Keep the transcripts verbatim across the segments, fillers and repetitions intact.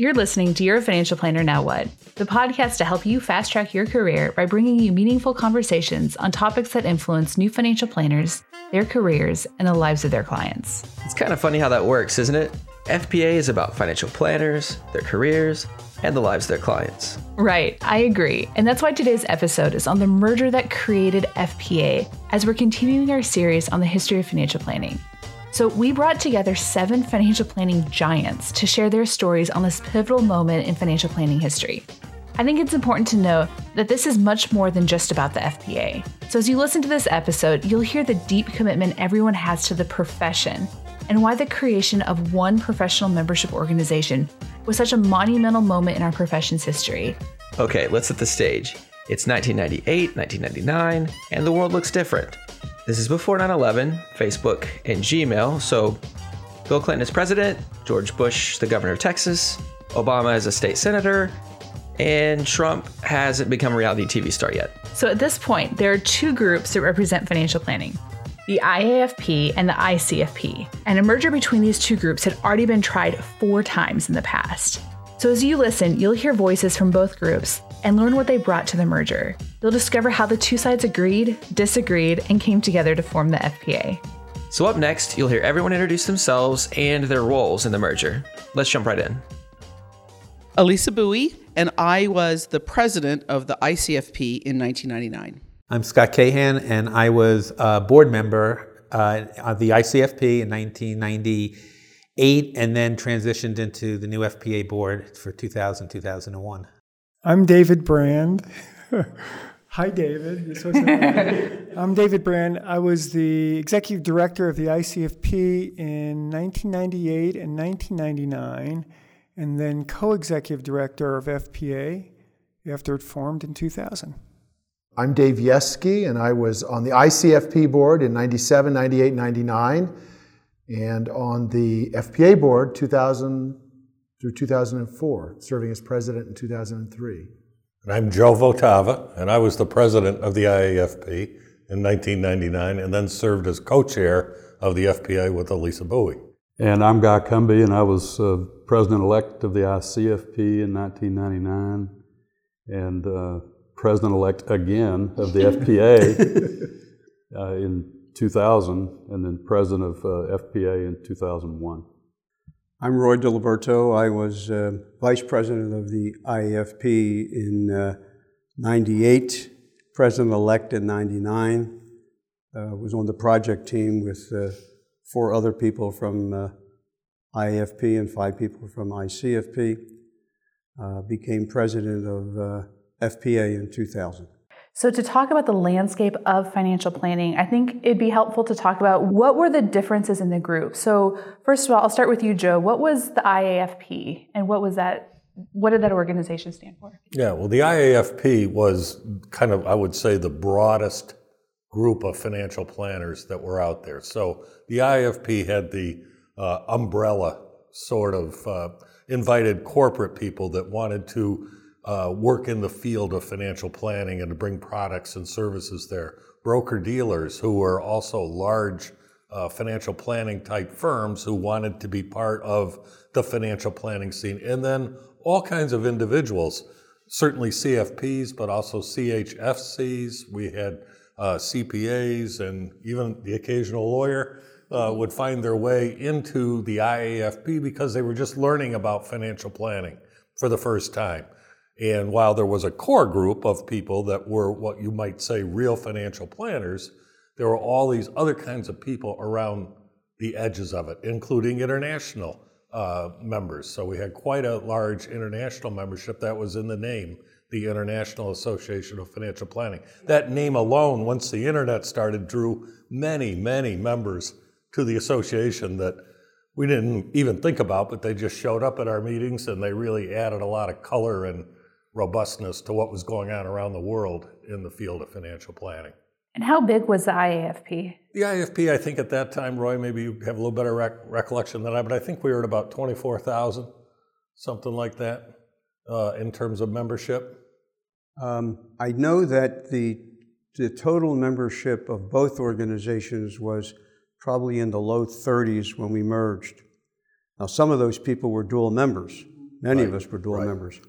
You're listening to Your Financial Planner Now What, the podcast to help you fast track your career by bringing you meaningful conversations on topics that influence new financial planners, their careers, and the lives of their clients. It's kind of funny how that works, isn't it? F P A is about financial planners, their careers, and the lives of their clients. Right, I agree. And that's why today's episode is on the merger that created F P A, as we're continuing our series on the history of financial planning. So we brought together seven financial planning giants to share their stories on this pivotal moment in financial planning history. I think it's important to note that this is much more than just about the F P A. So as you listen to this episode, you'll hear the deep commitment everyone has to the profession and why the creation of one professional membership organization was such a monumental moment in our profession's history. Okay, let's set the stage. It's nineteen ninety-eight, nineteen ninety-nine, and the world looks different. This is before nine eleven, Facebook, and Gmail. So Bill Clinton is president, George Bush, the governor of Texas, Obama is a state senator, and Trump hasn't become a reality T V star yet. So at this point, there are two groups that represent financial planning, the I A F P and the I C F P. And a merger between these two groups had already been tried four times in the past. So as you listen, you'll hear voices from both groups and learn what they brought to the merger. You'll discover how the two sides agreed, disagreed, and came together to form the F P A. So up next, you'll hear everyone introduce themselves and their roles in the merger. Let's jump right in. Elissa Buie, and I was the president of the I C F P in nineteen ninety-nine. I'm Scott Kahan, and I was a board member uh, of the I C F P in nineteen ninety-eight, and then transitioned into the new F P A board for two thousand, two thousand one. I'm David Brand. Hi, David. I'm David Brand. I was the executive director of the I C F P in nineteen ninety-eight and nineteen ninety-nine, and then co-executive director of F P A after it formed in two thousand. I'm Dave Yeske, and I was on the I C F P board in ninety-seven, ninety-eight, ninety-nine, and on the F P A board two thousand through two thousand four, serving as president in two thousand three. And I'm Joe Votava, and I was the president of the I A F P in nineteen ninety-nine, and then served as co-chair of the F P A with Elissa Buie. And I'm Guy Cumbie, and I was uh, president-elect of the I C F P in nineteen ninety-nine, and uh, president-elect again of the F P A uh, in two thousand, and then president of uh, F P A in two thousand one. I'm Roy Diliberto. I was uh, vice president of the I A F P in uh, ninety-eight, president-elect in ninety-nine. Uh, was on the project team with uh, four other people from uh, I A F P and five people from I C F P. Uh, became president of uh, F P A in two thousand. So to talk about the landscape of financial planning, I think it'd be helpful to talk about what were the differences in the group. So first of all, I'll start with you, Joe. What was the I A F P, and what was that? What did that organization stand for? Yeah, well, the I A F P was kind of, I would say, the broadest group of financial planners that were out there. So the I A F P had the uh, umbrella sort of uh, invited corporate people that wanted to Uh, work in the field of financial planning and to bring products and services there. Broker-dealers who were also large uh, financial planning type firms who wanted to be part of the financial planning scene. And then all kinds of individuals, certainly C F Ps, but also C H F Cs. We had uh, C P As, and even the occasional lawyer uh, would find their way into the I A F P because they were just learning about financial planning for the first time. And while there was a core group of people that were what you might say real financial planners, there were all these other kinds of people around the edges of it, including international uh, members. So we had quite a large international membership that was in the name, the International Association of Financial Planning. That name alone, once the internet started, drew many, many members to the association that we didn't even think about, but they just showed up at our meetings, and they really added a lot of color and robustness to what was going on around the world in the field of financial planning. And how big was the I A F P? The I A F P, I think at that time, Roy, maybe you have a little better rec- recollection than I, but I think we were at about twenty-four thousand, something like that, uh, in terms of membership. Um, I know that the the total membership of both organizations was probably in the low thirties when we merged. Now, some of those people were dual members, Many right. of us were dual right. members.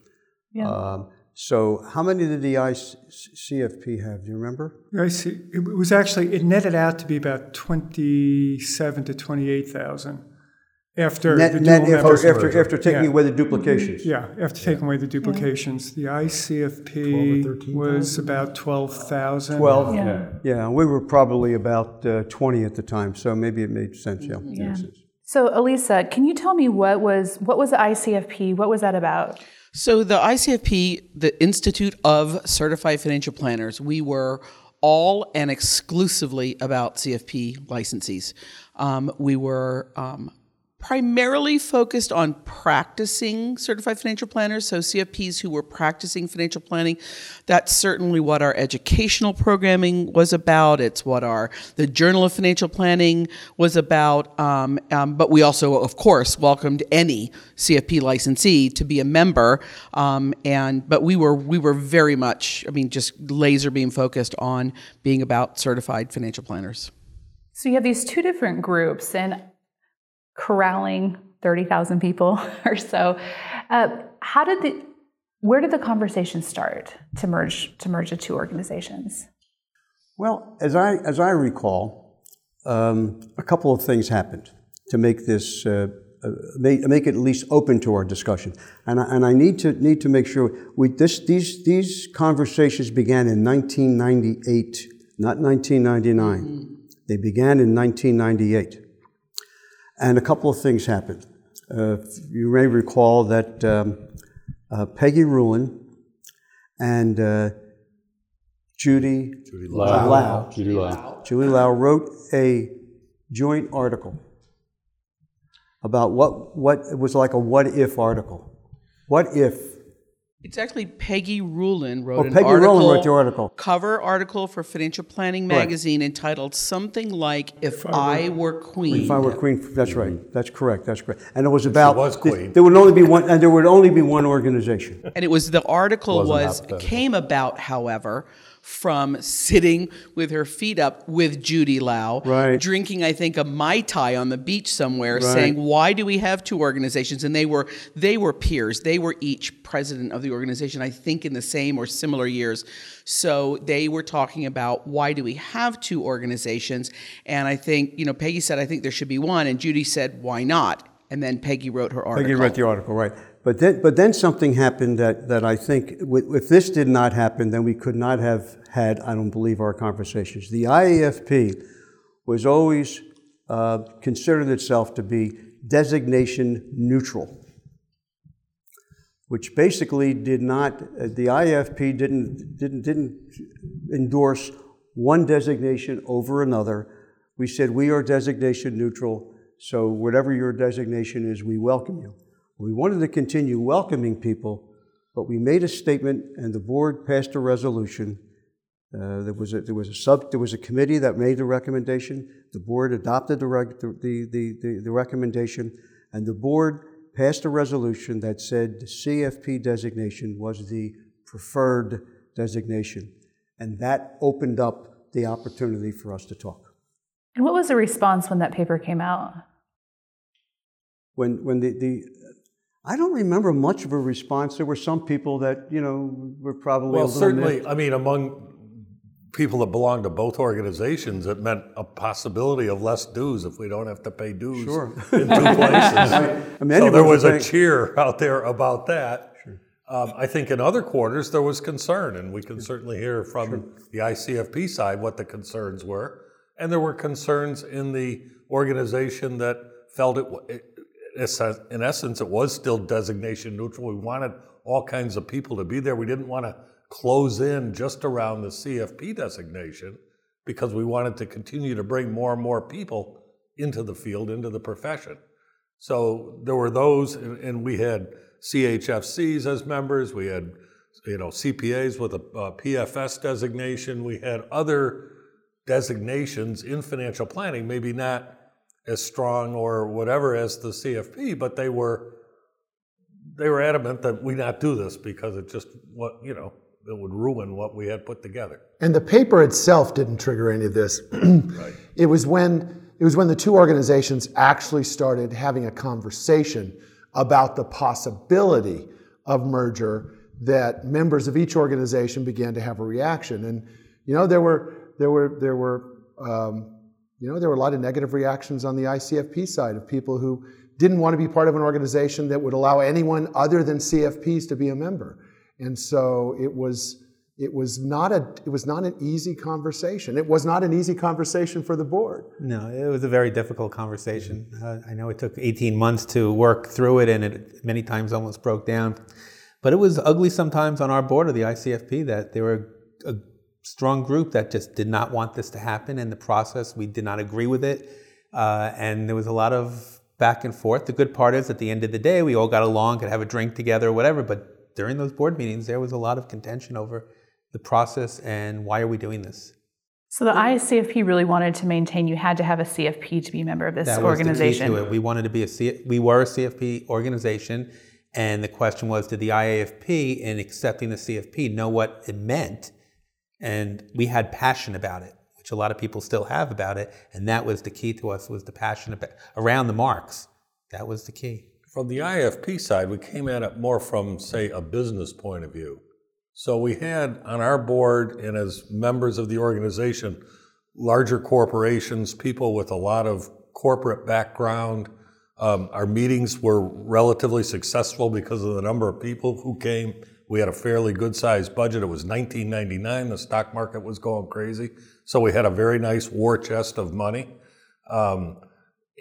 Yeah. Um, so how many did the I C F P have? Do you remember? I see. It was actually, it netted out to be about twenty-seven to twenty-eight thousand after net, the dual net members. After, after, after taking yeah. away the duplications. Yeah, after taking yeah. away the duplications. The I C F P was about twelve thousand. twelve yeah. yeah. Yeah, we were probably about uh, twenty at the time, so maybe it made sense, yeah. yeah. yeah. So, Elissa, can you tell me what was what was the I C F P? What was that about? So the I C F P, the Institute of Certified Financial Planners, we were all and exclusively about C F P licensees. Um, we were um, primarily focused on practicing certified financial planners, so C F Ps who were practicing financial planning. That's certainly what our educational programming was about. It's what our the Journal of Financial Planning was about. Um, um, but we also, of course, welcomed any C F P licensee to be a member. Um, and but we were we were very much, I mean, just laser beam focused on being about certified financial planners. So you have these two different groups, and corralling thirty thousand people or so. Uh, how did the, where did the conversation start to merge to merge the two organizations? Well, as I as I recall, um, a couple of things happened to make this uh, uh, make, make it at least open to our discussion. And I, and I need to need to make sure we this these these conversations began in nineteen ninety-eight, not nineteen ninety-nine. Mm-hmm. They began in nineteen ninety-eight. And a couple of things happened. Uh, you may recall that um, uh, Peggy Rulin and uh, Judy Judy Lau. Lau, Judy Lau Judy Lau wrote a joint article about what what it was like a what if article. What if? It's actually Peggy Rulin wrote oh, an Peggy article, Rulin wrote the article, cover article for Financial Planning magazine right. entitled something like "If, if I, I were, were Queen." If I were Queen, that's right. That's correct. That's correct. And it was about she was Queen. Th- there would only be one, and there would only be one organization. And it was the article was came about, however, from sitting with her feet up with Judy Lau, right. drinking, I think, a Mai Tai on the beach somewhere, right. saying, why do we have two organizations? And they were they were peers. They were each president of the organization, I think, in the same or similar years. So they were talking about, why do we have two organizations? And I think, you know, Peggy said, I think there should be one. And Judy said, why not? And then Peggy wrote her article. Peggy wrote the article, right. But then, but then something happened that, that I think, if this did not happen, then we could not have had, I don't believe, our conversations. The I A F P was always uh, considered itself to be designation neutral, which basically did not, uh, the I A F P didn't, didn't, didn't endorse one designation over another. We said, we are designation neutral, so whatever your designation is, we welcome you. We wanted to continue welcoming people, but we made a statement, and the board passed a resolution. Uh, there was a, there was a sub there was a committee that made the recommendation. The board adopted the reg, the, the the the recommendation, and the board passed a resolution that said the C F P designation was the preferred designation, and that opened up the opportunity for us to talk. And what was the response when that paper came out? When when the the I don't remember much of a response. There were some people that, you know, were probably... Well, certainly, I mean, among people that belong to both organizations, it meant a possibility of less dues if we don't have to pay dues sure. in two places. I mean, so there was a cheer out there about that. Sure. Um, I think in other quarters there was concern, and we can sure. certainly hear from sure. the I C F P side what the concerns were. And there were concerns in the organization that felt it... it in essence, it was still designation neutral. We wanted all kinds of people to be there. We didn't want to close in just around the C F P designation because we wanted to continue to bring more and more people into the field, into the profession. So there were those, and we had C H F Cs as members. We had, you know, C P As with a P F S designation. We had other designations in financial planning, maybe not as strong or whatever as the C F P, but they were they were adamant that we not do this because it just what you know it would ruin what we had put together. And the paper itself didn't trigger any of this. Right. It was when it was when the two organizations actually started having a conversation about the possibility of merger that members of each organization began to have a reaction. And you know, there were there were there were um, you know there were a lot of negative reactions on the I C F P side of people who didn't want to be part of an organization that would allow anyone other than C F Ps to be a member. And so it was it was not a it was not an easy conversation. It was not an easy conversation for the board. No, it was a very difficult conversation. Uh, I know it took eighteen months to work through it, and it many times almost broke down. But it was ugly sometimes on our board of the I C F P that there were a strong group that just did not want this to happen, and the process, we did not agree with it. Uh, and there was a lot of back and forth. The good part is at the end of the day, we all got along, could have a drink together or whatever. But during those board meetings, there was a lot of contention over the process and why are we doing this. So the I C F P really wanted to maintain you had to have a C F P to be a member of this that organization. That was the key to it. We wanted to be a C- we were a C F P organization. And the question was, did the I A F P, in accepting the C F P, know what it meant? And we had passion about it, which a lot of people still have about it. And that was the key to us, was the passion about, around the marks. That was the key. From the I A F P side, we came at it more from, say, a business point of view. So we had on our board, and as members of the organization, larger corporations, people with a lot of corporate background. Um, our meetings were relatively successful because of the number of people who came. We had a fairly good-sized budget. It was nineteen ninety-nine. The stock market was going crazy. So we had a very nice war chest of money. Um,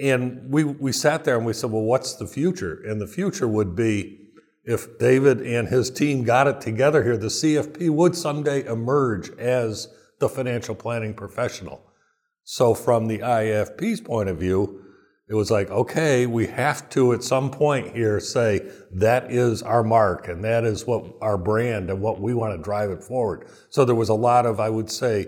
and we we sat there and we said, well, what's the future? And the future would be, if David and his team got it together here, the C F P would someday emerge as the financial planning professional. So from the I A F P's point of view, it was like, okay, we have to at some point here say that is our mark and that is what our brand and what we want to drive it forward. So there was a lot of, I would say,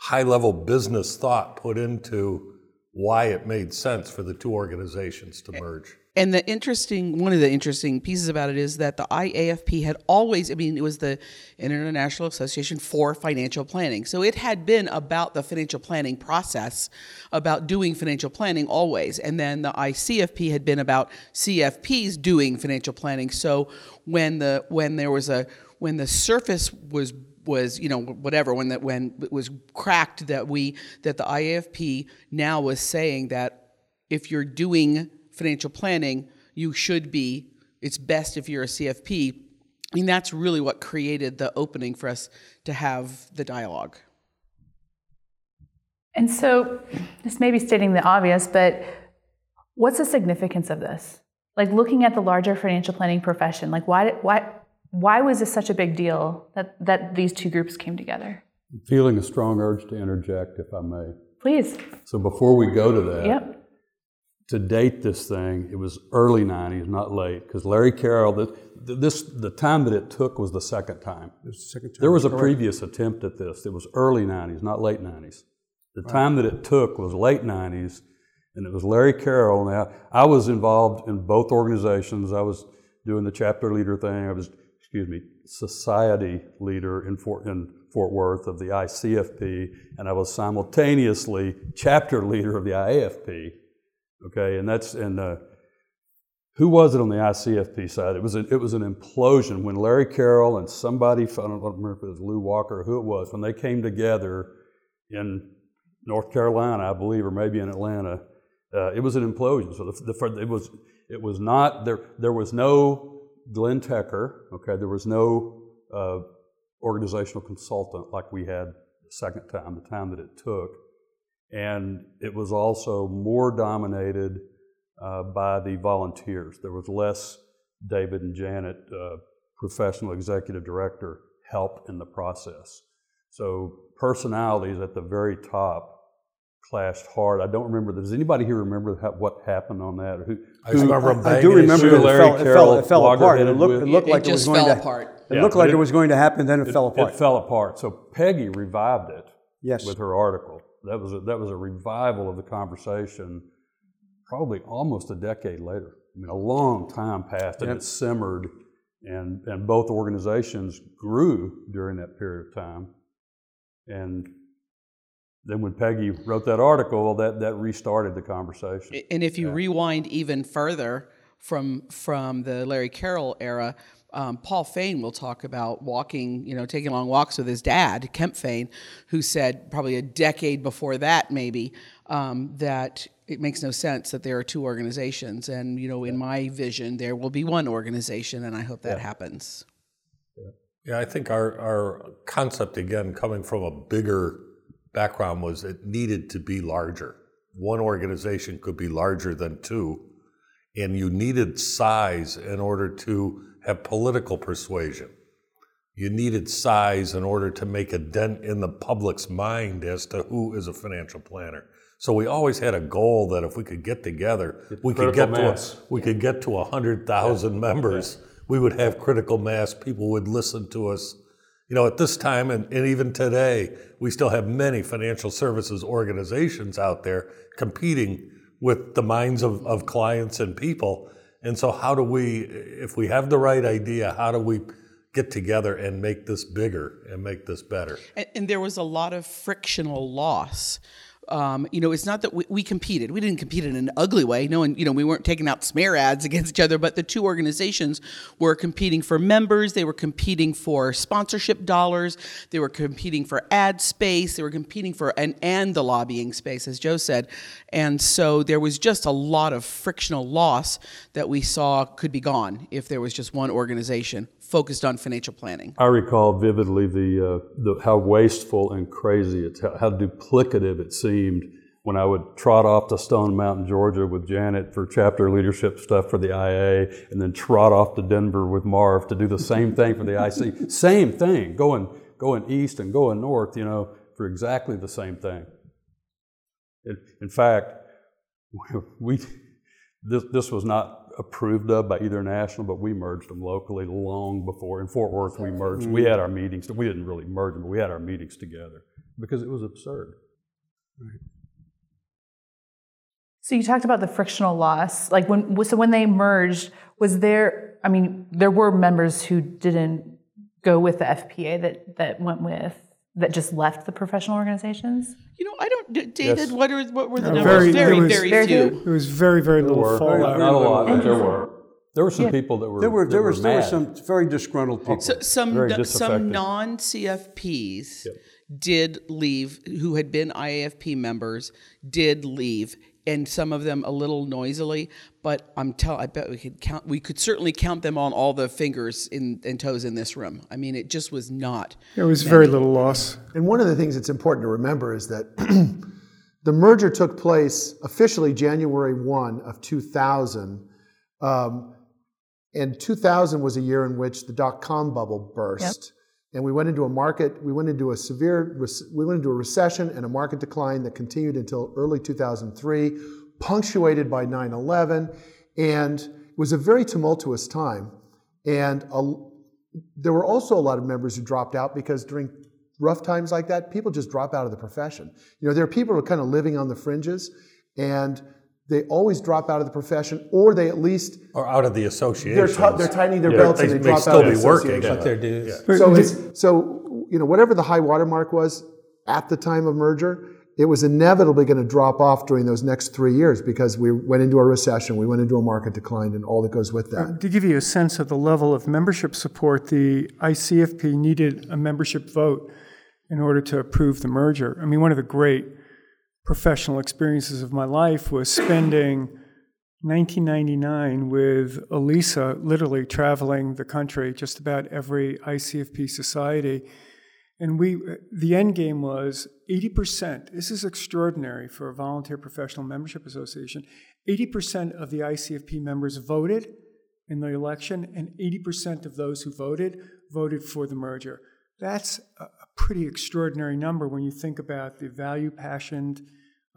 high-level business thought put into why it made sense for the two organizations to merge. And the interesting, one of the interesting pieces about it is that the I A F P had always, I mean, it was the International Association for Financial Planning. So it had been about the financial planning process, about doing financial planning always. And then the I C F P had been about C F Ps doing financial planning. So when the, when there was a, when the surface was was, you know, whatever, when that, when it was cracked that we, that the I A F P now was saying that if you're doing financial planning, you should be, it's best if you're a C F P. I mean, that's really what created the opening for us to have the dialogue. And so, this may be stating the obvious, but what's the significance of this? Like, looking at the larger financial planning profession, like why, why, why was this such a big deal that, that these two groups came together? I'm feeling a strong urge to interject, if I may. Please. So before we go to that, yep. To date this thing, it was early nineties, not late, because Larry Carroll, the, this, the time that it took was the second time. It was the second time. There was a Correct. previous attempt at this. It was early nineties, not late nineties. The right. time that it took was late nineties, and it was Larry Carroll. Now, I was involved in both organizations. I was doing the chapter leader thing. I was, excuse me, society leader in Fort, in Fort Worth of the I C F P, and I was simultaneously chapter leader of the I A F P. Okay, and that's and uh, who was it on the I C F P side? It was a, it was an implosion when Larry Carroll and somebody, I don't remember if it was Lou Walker or who it was, when they came together in North Carolina, I believe, or maybe in Atlanta. Uh, it was an implosion. So the, the it was it was not there. There was no Glenn Tecker. Okay, there was no uh, organizational consultant like we had the second time, the time that it took. And it was also more dominated uh, by the volunteers. There was less David and Janet, uh, professional executive director, help in the process. So personalities at the very top clashed hard. I don't remember. Does anybody here remember how, what happened on that? Who, I, who, I, I do remember the Larry Carroll. It fell, it fell apart. It looked, it looked it, like it, it was going to. It just fell apart. It yeah, looked like it, it was going to happen. Then it, it fell apart. It fell apart. So Peggy revived it. Yes. With her article. That was a, that was a revival of the conversation, probably almost a decade later. I mean, a long time passed, and yep. it simmered, and and both organizations grew during that period of time. And then when Peggy wrote that article, that that restarted the conversation. And if you yeah. rewind even further, from from the Larry Carroll era. Um, Paul Fain will talk about walking, you know, taking long walks with his dad, Kemp Fain, who said probably a decade before that maybe um, that it makes no sense that there are two organizations. And, you know, in my vision, there will be one organization, and I hope that yeah. happens. Yeah. yeah, I think our, our concept, again, coming from a bigger background, was it needed to be larger. One organization could be larger than two, and you needed size in order to have political persuasion. You needed size in order to make a dent in the public's mind as to who is a financial planner. So we always had a goal that if we could get together, it's we could get mass. to a, we could get to one hundred thousand yeah. members. Yeah. We would have critical mass. People would listen to us. You know, at this time and, and even today, we still have many financial services organizations out there competing with the minds of, of clients and people. And so how do we, if we have the right idea, how do we get together and make this bigger and make this better? And, and there was a lot of frictional loss. Um, you know, it's not that we, we competed. We didn't compete in an ugly way. No one, you know, we weren't taking out smear ads against each other, but the two organizations were competing for members. They were competing for sponsorship dollars. They were competing for ad space. They were competing for, and, and the lobbying space, as Joe said. And so there was just a lot of frictional loss that we saw could be gone if there was just one organization focused on financial planning. I recall vividly the, uh, the how wasteful and crazy, it's, how, how duplicative it seemed when I would trot off to Stone Mountain, Georgia with Janet for chapter leadership stuff for the I A, and then trot off to Denver with Marv to do the same thing for the I C. Same thing, going going east and going north, you know, for exactly the same thing. In, in fact, we this this was not approved of by either national, but we merged them locally long before. In Fort Worth, we merged. Mm-hmm. We had our meetings. We didn't really merge them, but we had our meetings together because it was absurd. Right. So you talked about the frictional loss. Like when, so when they merged, was there, I mean, there were members who didn't go with the F P A that, that went with, that just left the professional organizations? You know, I don't, David, yes. what, are, what were the no, numbers? Very, was, very, very few. There was very, very there little were, fallout. Not a lot, but there were. There were some yeah. people that were There were, there were, there were some very disgruntled people. So, some very some non-C F Ps yep. did leave, who had been I A F P members, did leave, and some of them a little noisily, but I'm tell I bet we could count we could certainly count them on all the fingers in, and toes in this room. I mean, it just was not. There was many. Very little loss. And one of the things that's important to remember is that the merger took place officially January first of two thousand. Um, and two thousand was a year in which the dot-com bubble burst. Yep. And we went into a market, we went into a severe, we went into a recession and a market decline that continued until early two thousand three, punctuated by nine eleven, and it was a very tumultuous time. And a, there were also a lot of members who dropped out because during rough times like that, people just drop out of the profession. You know, there are people who are kind of living on the fringes, and they always drop out of the profession, or they at least or out of the associations. They're, t- they're tightening their yeah, belts they, and they, they drop still out of the association. But they're doing yeah. so. It's, so you know, whatever the high water mark was at the time of merger, it was inevitably going to drop off during those next three years because we went into a recession, we went into a market decline, and all that goes with that. To give you a sense of the level of membership support, the I C F P needed a membership vote in order to approve the merger. I mean, one of the great professional experiences of my life was spending nineteen ninety-nine with Elissa, literally traveling the country, just about every I C F P society. And we, the end game was eighty percent. This is extraordinary for a volunteer professional membership association. eighty percent of the I C F P members voted in the election, and eighty percent of those who voted voted for the merger. That's a pretty extraordinary number when you think about the value-passioned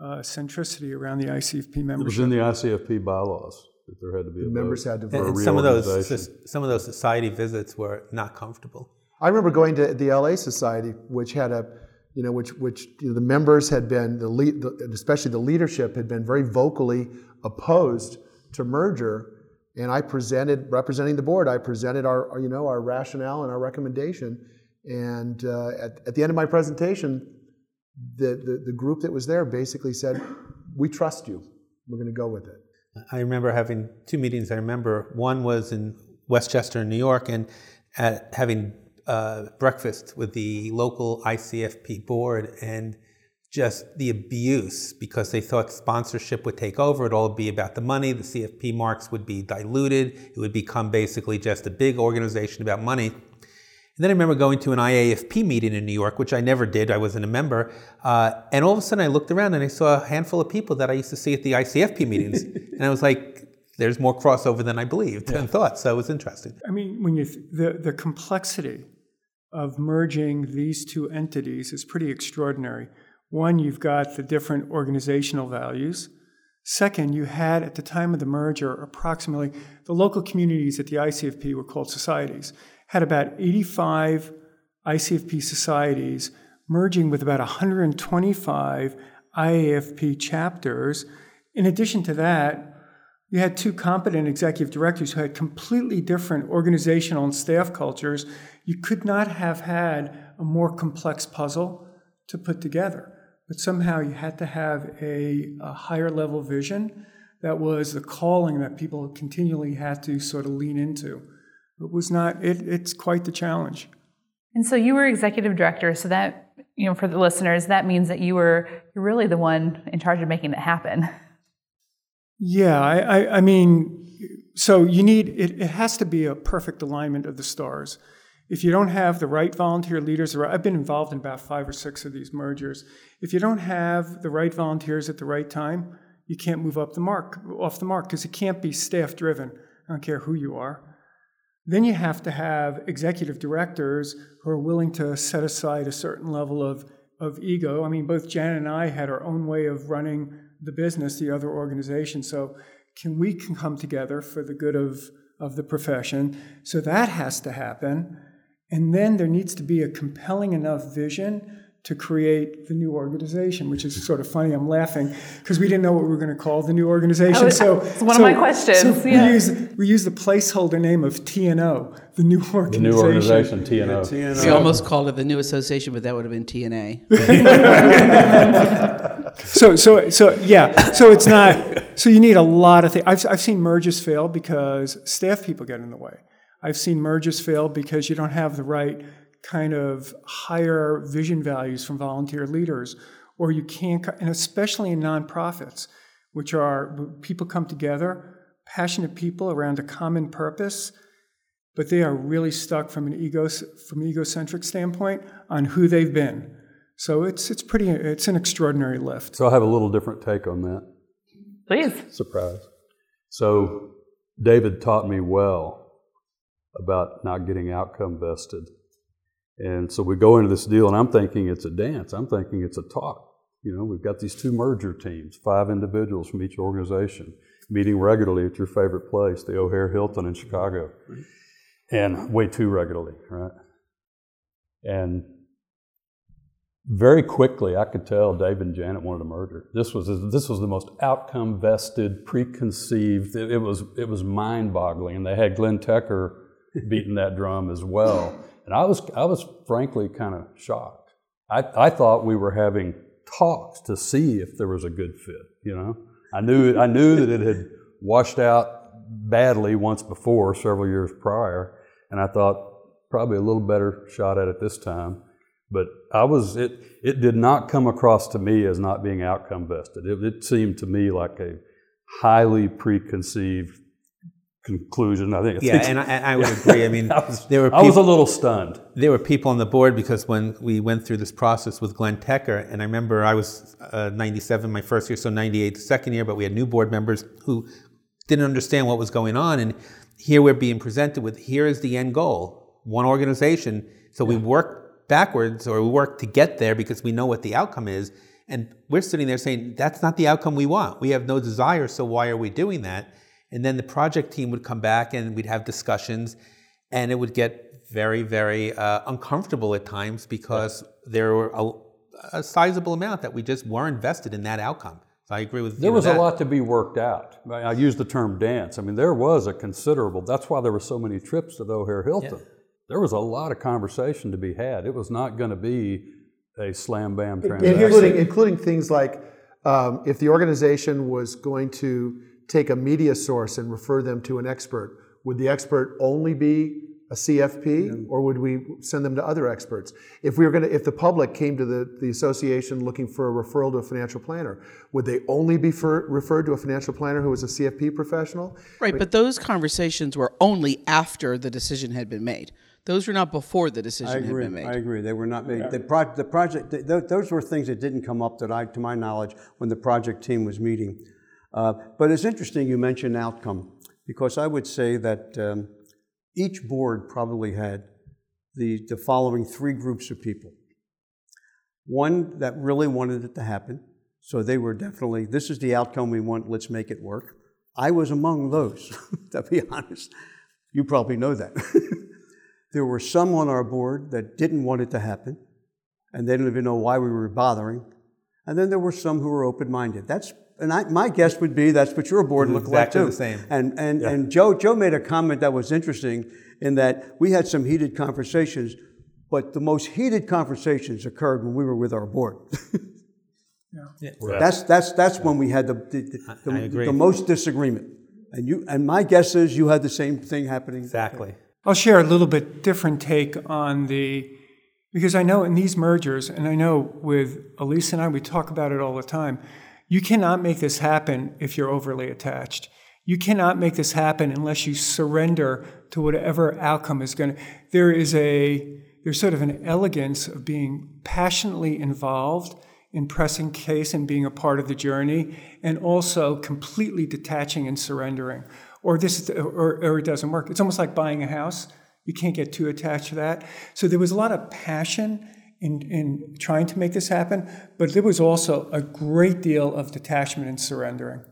Uh, centricity around the I C F P membership. It was in the I C F P bylaws that there had to be. The members had to vote. And some of those, some of those society visits were not comfortable. I remember going to the L A Society, which had a, you know, which which you know, the members had been the, lead, the especially the leadership had been very vocally opposed to merger, and I presented representing the board. I presented our you know our rationale and our recommendation, and uh, at at the end of my presentation, The, the the group that was there basically said, "We trust you. We're going to go with it." I remember having two meetings. I remember one was in Westchester, New York, and at having uh, breakfast with the local I C F P board, and just the abuse because they thought sponsorship would take over. It'd all be about the money. The C F P marks would be diluted. It would become basically just a big organization about money. And then I remember going to an I A F P meeting in New York, which I never did. I wasn't a member. Uh, and all of a sudden I looked around and I saw a handful of people that I used to see at the I C F P meetings. And I was like, there's more crossover than I believed yeah. and thought. So it was interesting. I mean, when you th- the, the complexity of merging these two entities is pretty extraordinary. One, you've got the different organizational values. Second, you had, at the time of the merger, approximately, the local communities at the I C F P were called societies, had about eighty-five I C F P societies merging with about one hundred twenty-five I A F P chapters. In addition to that, you had two competent executive directors who had completely different organizational and staff cultures. You could not have had a more complex puzzle to put together. But somehow you had to have a, a higher level vision that was the calling that people continually had to sort of lean into. It was not, it, it's quite the challenge. And so you were executive director, so that, you know, for the listeners, that means that you were you're really the one in charge of making it happen. Yeah, I, I, I mean, so you need, it, it has to be a perfect alignment of the stars. If you don't have the right volunteer leaders, I've been involved in about five or six of these mergers. If you don't have the right volunteers at the right time, you can't move up the mark, off the mark, because it can't be staff-driven. I don't care who you are. Then you have to have executive directors who are willing to set aside a certain level of, of ego. I mean, both Janet and I had our own way of running the business, the other organization. So can we can come together for the good of, of the profession? So that has to happen. And then there needs to be a compelling enough vision to create the new organization, which is sort of funny. I'm laughing because we didn't know what we were going to call the new organization. Was, so it's one so, of my questions. So yeah. we, use, we use the placeholder name of T N O, the new organization. The new organization, T N O. Yeah, T N O. We almost called it the new association, but that would have been T N A. so, so, so yeah. So it's not. So you need a lot of things. I've I've seen mergers fail because staff people get in the way. I've seen mergers fail because you don't have the right kind of higher vision values from volunteer leaders, or you can't, and especially in nonprofits, which are people come together, passionate people around a common purpose, but they are really stuck from an ego, from an egocentric standpoint on who they've been. So it's it's pretty, it's an extraordinary lift. So I have a little different take on that. Please. Surprise. So David taught me well about not getting outcome vested. And so we go into this deal, and I'm thinking it's a dance. I'm thinking it's a talk. You know, we've got these two merger teams, five individuals from each organization, meeting regularly at your favorite place, the O'Hare Hilton in Chicago, and way too regularly, right? And very quickly, I could tell Dave and Janet wanted a merger. This was this was the most outcome vested, preconceived. It, it was it was mind boggling, and they had Glenn Tecker beating that drum as well. And I was I was frankly kind of shocked. I, I thought we were having talks to see if there was a good fit, you know. I knew I knew that it had washed out badly once before, several years prior, and I thought probably a little better shot at it this time. But I was it it did not come across to me as not being outcome vested. It, it seemed to me like a highly preconceived conclusion, I think. Yeah, and I, I would agree. I mean, I was, there were people, I was a little stunned. There were people on the board because when we went through this process with Glenn Tecker, and I remember I was uh, ninety-seven my first year, so ninety-eight the second year, but we had new board members who didn't understand what was going on. And here we're being presented with, here is the end goal, one organization. So yeah. we work backwards or we work to get there because we know what the outcome is. And we're sitting there saying, that's not the outcome we want. We have no desire, so why are we doing that? And then the project team would come back and we'd have discussions, and it would get very, very uh, uncomfortable at times because yeah. there were a, a sizable amount that we just were invested in that outcome. So I agree with you. There was that. A lot to be worked out. I use the term dance. I mean, there was a considerable, that's why there were so many trips to the O'Hare Hilton. Yeah. There was a lot of conversation to be had. It was not going to be a slam bam transaction. Including, including things like um, if the organization was going to take a media source and refer them to an expert, would the expert only be a C F P, yeah. or would we send them to other experts? If we were going to, if the public came to the, the association looking for a referral to a financial planner, would they only be for, referred to a financial planner who was a C F P professional? Right, but, but those conversations were only after the decision had been made. Those were not before the decision I agree, had been made. I agree. They were not made. Yeah. The, pro- the project. Th- th- those were things that didn't come up that I, to my knowledge, when the project team was meeting. Uh, but it's interesting you mentioned outcome, because I would say that. Um, Each board probably had the, the following three groups of people. One that really wanted it to happen, so they were definitely, this is the outcome we want, let's make it work. I was among those, to be honest. You probably know that. There were some on our board that didn't want it to happen, and they didn't even know why we were bothering. And then there were some who were open-minded. That's And I, my guess would be that's what your board looked exactly like, too. Exactly the same. And, and, yeah. and Joe, Joe made a comment that was interesting in that we had some heated conversations, but the most heated conversations occurred when we were with our board. yeah. Yeah. That's, that's, that's yeah. when we had the, the, the, I, I agree. the most disagreement. And, you, and my guess is you had the same thing happening. Exactly. I'll share a little bit different take on the... Because I know in these mergers, and I know with Elissa and I, we talk about it all the time, you cannot make this happen if you're overly attached. You cannot make this happen unless you surrender to whatever outcome is going to... There is a... There's sort of an elegance of being passionately involved in pressing case and being a part of the journey, and also completely detaching and surrendering. Or this, or, or it doesn't work. It's almost like buying a house. You can't get too attached to that. So there was a lot of passion In, in trying to make this happen, but there was also a great deal of detachment and surrendering.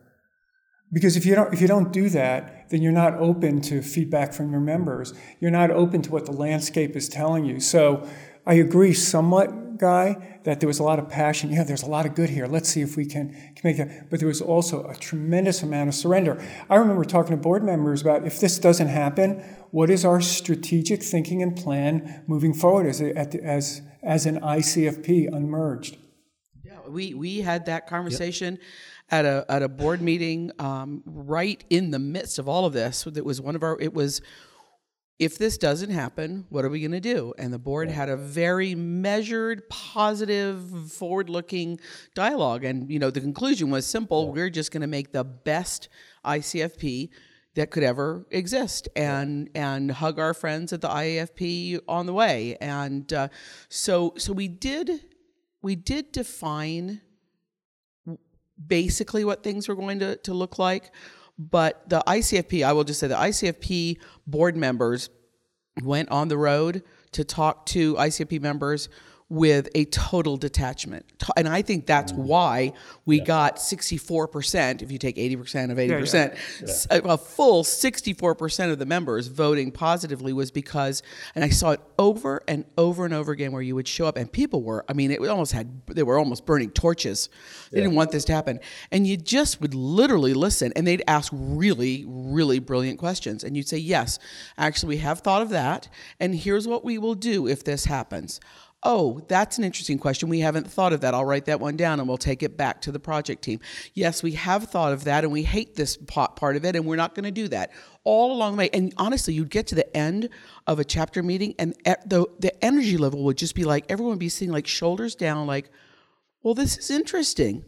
Because if you don't if you don't do that, then you're not open to feedback from your members. You're not open to what the landscape is telling you. So I agree somewhat, Guy, that there was a lot of passion. Yeah, there's a lot of good here. Let's see if we can, can make that. But there was also a tremendous amount of surrender. I remember talking to board members about if this doesn't happen, what is our strategic thinking and plan moving forward as as as an I C F P unmerged? Yeah, we, we had that conversation yep. at a at a board meeting um, right in the midst of all of this. It was one of our it was if this doesn't happen, what are we going to do? And the board yeah. had a very measured, positive, forward-looking dialogue. And you know, the conclusion was simple: yeah. we're just going to make the best I C F P that could ever exist, and and hug our friends at the I A F P on the way. And uh, so so we did we did define basically what things were going to, to look like, but the I C F P, I will just say the I C F P board members went on the road to talk to I C F P members with a total detachment. And I think that's why we yeah. got sixty-four percent, if you take eighty percent of eighty percent, yeah, yeah. Yeah. a full sixty-four percent of the members voting positively was because, and I saw it over and over and over again where you would show up and people were, I mean, it almost had, they were almost burning torches. They yeah. didn't want this to happen. And you just would literally listen and they'd ask really, really brilliant questions. And you'd say, yes, actually we have thought of that. And here's what we will do if this happens. Oh, that's an interesting question. We haven't thought of that. I'll write that one down and we'll take it back to the project team. Yes, we have thought of that and we hate this part of it and we're not going to do that. All along the way. And honestly, you'd get to the end of a chapter meeting and the, the energy level would just be like, everyone would be sitting like shoulders down like, well, this is interesting.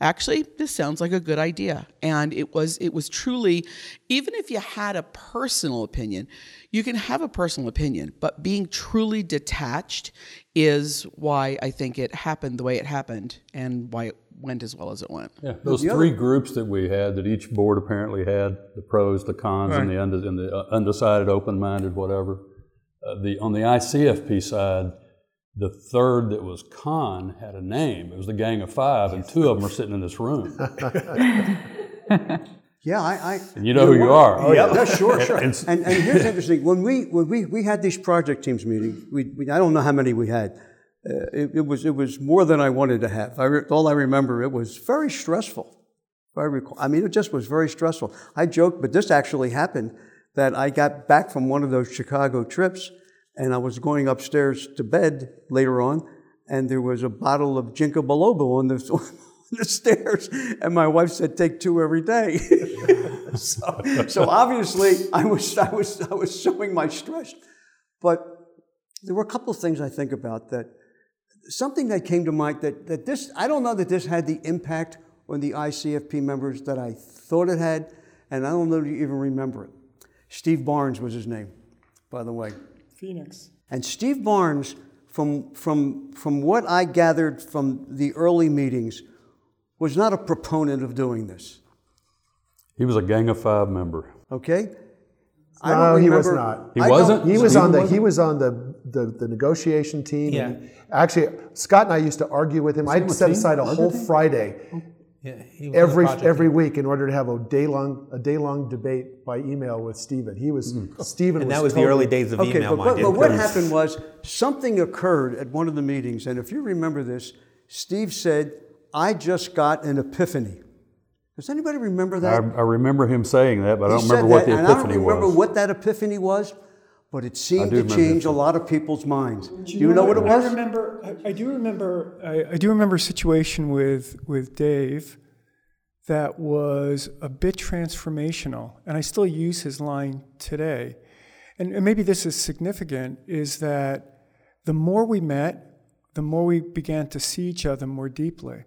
Actually, this sounds like a good idea. And it was it was truly, even if you had a personal opinion, you can have a personal opinion, but being truly detached is why I think it happened the way it happened and why it went as well as it went. Yeah, those three groups that we had, that each board apparently had, the pros, the cons, right. and the, und- and the undecided, open-minded, whatever. Uh, the on the I C F P side, the third that was con had a name. It was the Gang of Five, and two of them are sitting in this room. yeah, I, I... And you know who you are. Oh, yeah, yeah sure, sure. and, and here's interesting. When we when we, we had these project teams meetings, we, we, I don't know how many we had. Uh, it, it was it was more than I wanted to have. I re, all I remember, it was very stressful. If I, recall, I mean, it just was very stressful. I joked, but this actually happened, that I got back from one of those Chicago trips, and I was going upstairs to bed later on, and there was a bottle of Ginkgo biloba on the the stairs. And my wife said, take two every day. so, so obviously I was, I was, I was showing my stress. But there were a couple of things I think about that, something that came to mind that, that this, I don't know that this had the impact on the I C F P members that I thought it had, and I don't know that you even remember it. Steve Barnes was his name, by the way. Phoenix. And Steve Barnes, from, from, from what I gathered from the early meetings, was not a proponent of doing this. He was a Gang of Five member. Okay. I don't no, remember. He was not. He I wasn't? He was, so on he, the, he was on the, the, the negotiation team. Yeah. And actually, Scott and I used to argue with him. I'd set aside a whole thing? Friday yeah, he was every every team. week in order to have a day-long a day-long debate by email with Stephen. He was mm. Stephen and was that was totally, the early days of okay, email. But, but, but what happened was something occurred at one of the meetings, and if you remember this, Steve said, I just got an epiphany. Does anybody remember that? I, I remember him saying that, but he I don't remember what that, the epiphany was. I don't remember was. what that epiphany was, but it seemed to change a lot of people's minds. Do you, do you know, know what it was? I remember. I, I do remember. I, I do remember a situation with with Dave that was a bit transformational, and I still use his line today. And, and maybe this is significant: is that the more we met, the more we began to see each other more deeply.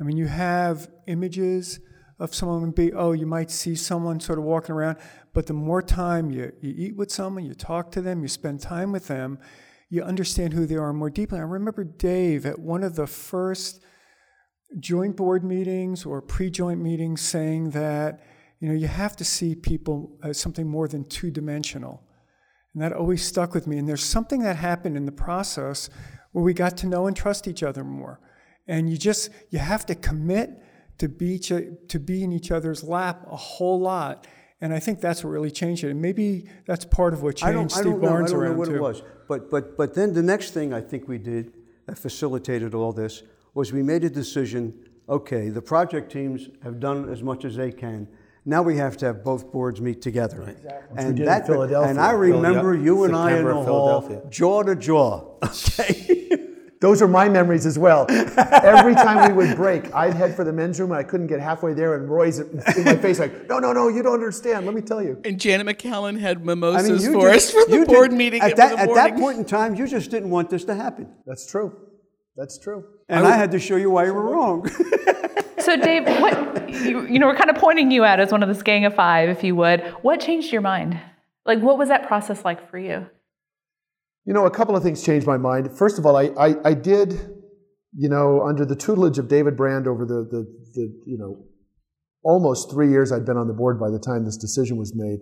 I mean, you have images of someone be, oh, you might see someone sort of walking around, but the more time you, you eat with someone, you talk to them, you spend time with them, you understand who they are more deeply. I remember Dave at one of the first joint board meetings or pre-joint meetings saying that, you know, you have to see people as something more than two-dimensional. And that always stuck with me. And there's something that happened in the process where we got to know and trust each other more. And you just, you have to commit to be to be in each other's lap a whole lot, and I think that's what really changed it. And maybe that's part of what changed Steve Barnes around too. I don't know what it was, but but but then the next thing I think we did that facilitated all this was we made a decision. Okay, the project teams have done as much as they can. Now we have to have both boards meet together. Right. Exactly. And that, and I remember you and I in the hall, jaw to jaw. Okay. Those are my memories as well. Every time we would break, I'd head for the men's room and I couldn't get halfway there, and Roy's in my face like, no, no, no, you don't understand. Let me tell you. And Janet McCallen had mimosas I mean, for just, us for the board did, meeting. At, that, the at that point in time, you just didn't want this to happen. That's true. That's true. And I, would, I had to show you why you were wrong. So Dave, what you, you know, we're kind of pointing you out as one of this Gang of Five, if you would. What changed your mind? Like, what was that process like for you? You know, a couple of things changed my mind. First of all, I, I, I did, you know, under the tutelage of David Brand over the, the, the, you know, almost three years I'd been on the board by the time this decision was made.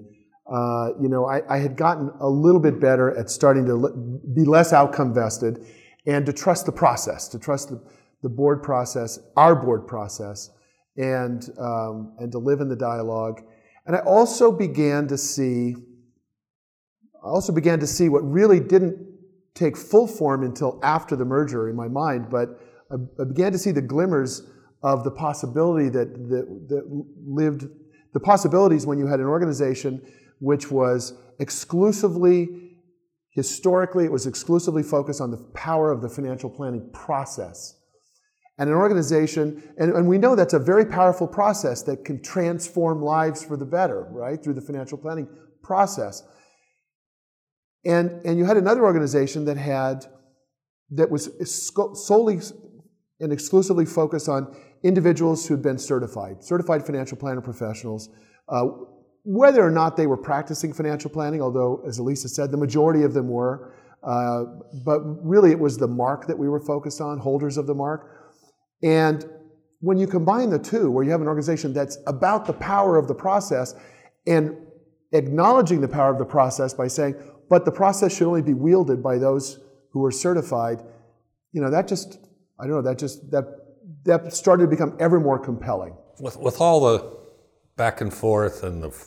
Uh, you know, I, I had gotten a little bit better at starting to l- be less outcome vested and to trust the process, to trust the, the board process, our board process, and um, and to live in the dialogue. And I also began to see... I also began to see what really didn't take full form until after the merger in my mind, but I, I began to see the glimmers of the possibility that, that that lived, the possibilities when you had an organization which was exclusively, historically, it was exclusively focused on the power of the financial planning process. And an organization, and, and we know that's a very powerful process that can transform lives for the better, right, through the financial planning process. And and you had another organization that had that was solely and exclusively focused on individuals who'd been certified, certified financial planner professionals, uh, whether or not they were practicing financial planning, although, as Elissa said, the majority of them were. Uh, but really, it was the mark that we were focused on, holders of the mark. And when you combine the two, where you have an organization that's about the power of the process and acknowledging the power of the process by saying, but the process should only be wielded by those who are certified, you know, that just, I don't know, that just, that that started to become ever more compelling. With with all the back and forth and the,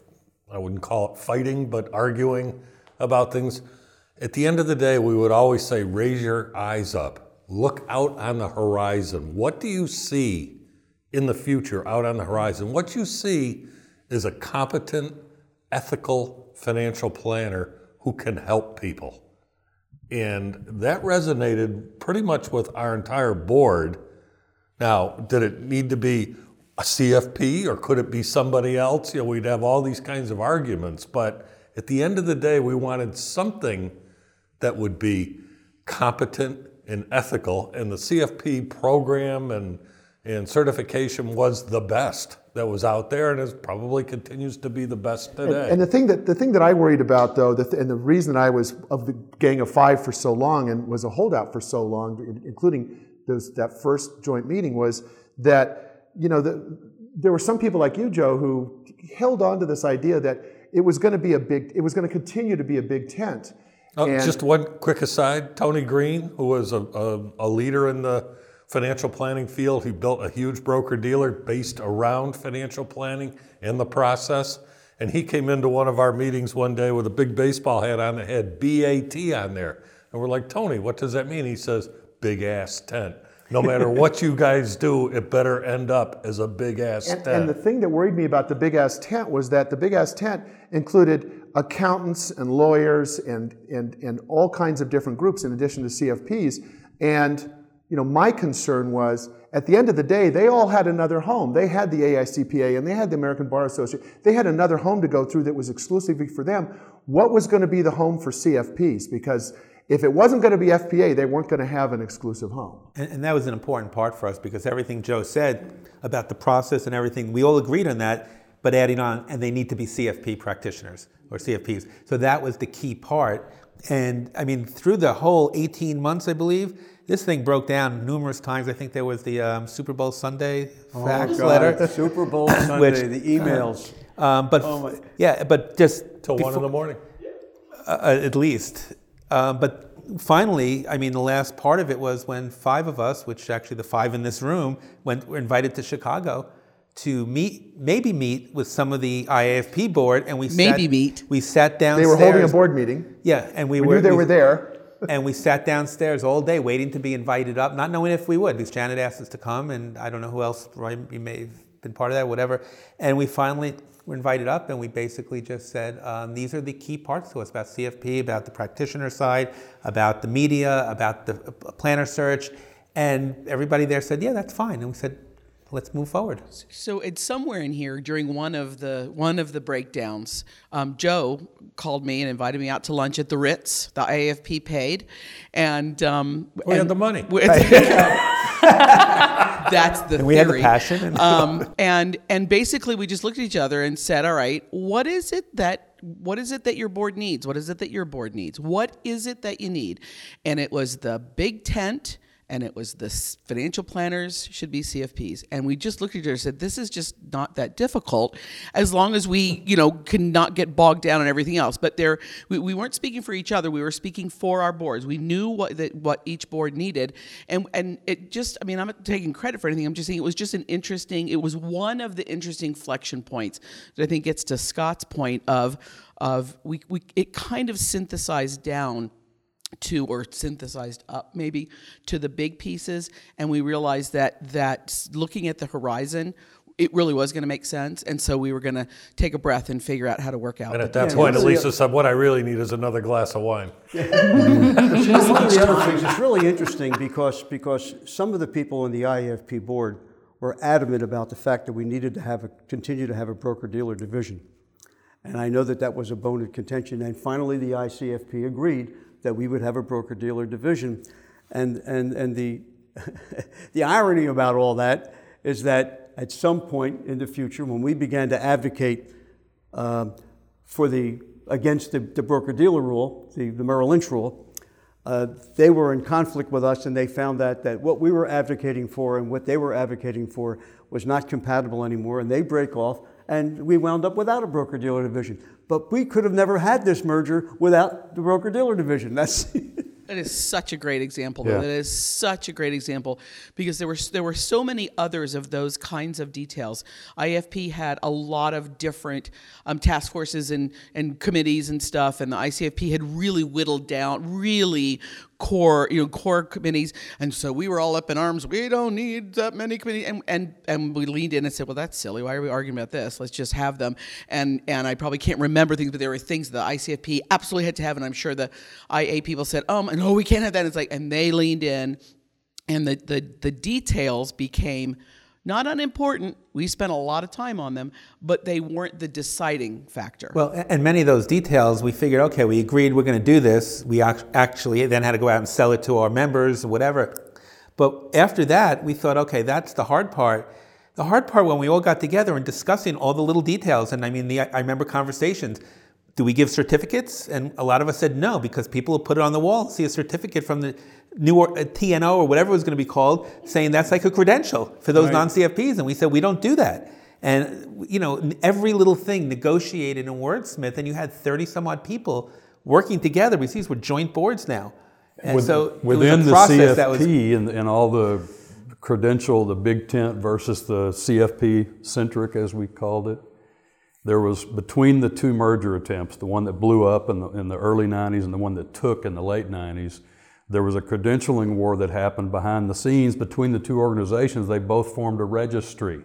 I wouldn't call it fighting, but arguing about things, at the end of the day, we would always say, raise your eyes up, look out on the horizon. What do you see in the future out on the horizon? What you see is a competent, ethical financial planner who can help people. And that resonated pretty much with our entire board Now, did it need to be a C F P or could it be somebody else? You know, we'd have all these kinds of arguments, but at the end of the day, we wanted something that would be competent and ethical, and the C F P program and, and certification was the best that was out there, and it probably continues to be the best today. And, and the thing that the thing that I worried about, though, the th- and the reason I was of the Gang of Five for so long and was a holdout for so long, including those, that first joint meeting, was that, you know, the, there were some people like you, Joe, who held on to this idea that it was going to be a big, it was going to continue to be a big tent. Oh, just one quick aside, Tony Green, who was a, a, a leader in the financial planning field, he built a huge broker-dealer based around financial planning and the process, and he came into one of our meetings one day with a big baseball hat on that had B A T on there. And we're like, Tony, what does that mean? He says, big-ass tent. No matter what you guys do, it better end up as a big-ass and, tent. And the thing that worried me about the big-ass tent was that the big-ass tent included accountants and lawyers and, and and all kinds of different groups in addition to C F Ps. And, you know, my concern was, at the end of the day, they all had another home. They had the A I C P A and they had the American Bar Association. They had another home to go through that was exclusively for them. What was going to be the home for C F Ps? Because if it wasn't going to be F P A, they weren't going to have an exclusive home. And, and that was an important part for us, because everything Joe said about the process and everything, we all agreed on that, but adding on, and they need to be C F P practitioners or C F Ps. So that was the key part. And I mean, through the whole eighteen months, I believe, this thing broke down numerous times. I think there was the um, Super Bowl Sunday oh fax God. letter. The Super Bowl Sunday, which, the emails. Um, but oh my. Yeah, but just till one in the morning, uh, at least. Um, but finally, I mean, the last part of it was when five of us, which actually the five in this room, went, were invited to Chicago to meet, maybe meet with some of the I A F P board, and we maybe sat, meet. We sat downstairs. They were holding a board meeting. Yeah, and we, we were. Knew they we, were there. And we sat downstairs all day, waiting to be invited up, not knowing if we would, because Janet asked us to come, and I don't know who else. Roy, you may have been part of that, whatever. And we finally were invited up, and we basically just said, um, these are the key parts to us about C F P, about the practitioner side, about the media, about the planner search. And everybody there said, yeah, that's fine. And we said, let's move forward. So it's somewhere in here during one of the one of the breakdowns, um, Joe called me and invited me out to lunch at the Ritz, the I A F P paid. And um, we and had the money. That's the and we theory. We had the passion. And, um, and and basically we just looked at each other and said, all right, what is it that What is it that your board needs? What is it that your board needs? What is it that you need? And it was the big tent, and it was the financial planners should be C F Ps. And we just looked at each other and said, this is just not that difficult, as long as we, you know, can not get bogged down in everything else. But there, we, we weren't speaking for each other. We were speaking for our boards. We knew what that what each board needed. And and it just, I mean, I'm not taking credit for anything. I'm just saying it was just an interesting, it was one of the interesting flexion points that I think gets to Scott's point of, of we, we it kind of synthesized down to, or synthesized up maybe, to the big pieces, and we realized that that looking at the horizon, it really was going to make sense, and so we were going to take a breath and figure out how to work out. And at that yeah, point, Elisa said, what I really need is another glass of wine. Yeah. It's one of the other things, it's really interesting because, because some of the people on the I A F P board were adamant about the fact that we needed to have a, continue to have a broker-dealer division. And I know that that was a bone of contention, and finally the I C F P agreed that we would have a broker-dealer division. And and and the the irony about all that is that at some point in the future, when we began to advocate uh, for the against the, the broker-dealer rule, the, the Merrill Lynch rule, uh, they were in conflict with us, and they found that that what we were advocating for and what they were advocating for was not compatible anymore, and they break off, and we wound up without a broker-dealer division. But we could have never had this merger without the broker-dealer division. That's that is such a great example. Yeah. That is such a great example, because there were there were so many others of those kinds of details. I A F P had a lot of different um, task forces and, and committees and stuff, and the I C F P had really whittled down, really core, you know, core committees, and so we were all up in arms. We don't need that many committees, and and and we leaned in and said, well, that's silly. Why are we arguing about this? Let's just have them. And and I probably can't remember things, but there were things the I C F P absolutely had to have, and I'm sure the I A people said, um, oh, no, we can't have that. And it's like, and they leaned in. And the, the, the details became not unimportant. We spent a lot of time on them, but they weren't the deciding factor. Well, and many of those details, we figured, okay, we agreed we're going to do this. We actually then had to go out and sell it to our members or whatever. But after that, we thought, okay, that's the hard part. The hard part when we all got together and discussing all the little details, and I mean, the, I remember conversations. Do we give certificates? And a lot of us said no, because people will put it on the wall, see a certificate from the new or, uh, T N O or whatever it was going to be called, saying that's like a credential for those right. non-C F Ps. And we said, we don't do that. And, you know, every little thing negotiated in wordsmith, and you had thirty some odd people working together. We see these were joint boards now. And With, so within the C F P that was, and, and all the credential, the big tent versus the C F P centric, as we called it. There was, between the two merger attempts, the one that blew up in the, in the early nineties and the one that took in the late nineties, there was a credentialing war that happened behind the scenes between the two organizations. They both formed a registry.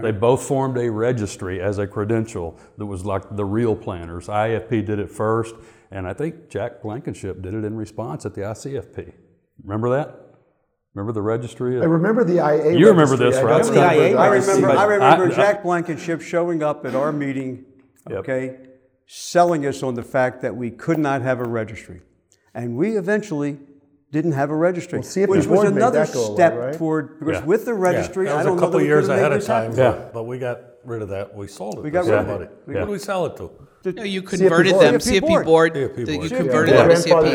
They both formed a registry as a credential that was like the real planners. I A F P did it first, and I think Jack Blankenship did it in response at the I C F P. Remember that? Remember the registry? I remember the I A. You remember registry. This, right? I remember, I remember, I remember I, Jack Blankenship showing up at our meeting, yep. okay, selling us on the fact that we could not have a registry. And we eventually didn't have a registry, well, which was another step away, right? toward, because yeah. with the registry, yeah. I don't know. That was a couple of years ahead of time, yeah. but we got rid of that. We sold it we got to rid somebody. Of it. Yeah. Who did we sell it to? The, no, you converted C F P them. C F P Board. You converted them to C F P.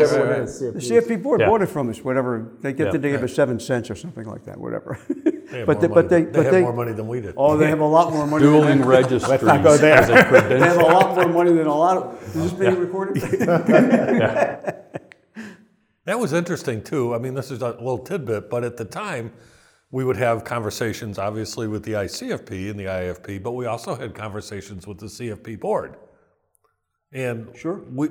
The C F P Board yeah. bought it from us. Whatever they get yeah. to give us yeah. seven cents or something like that. Whatever. They but, the, but they, they but have they, more money than we did. Oh, they have a lot more money. Dueling than registries. Let's not go there. They have a lot more money than a lot of. Is this being yeah. recorded? yeah. That was interesting too. I mean, this is a little tidbit, but at the time, we would have conversations, obviously, with the I C F P and the I A F P, but we also had conversations with the C F P Board. And sure. we,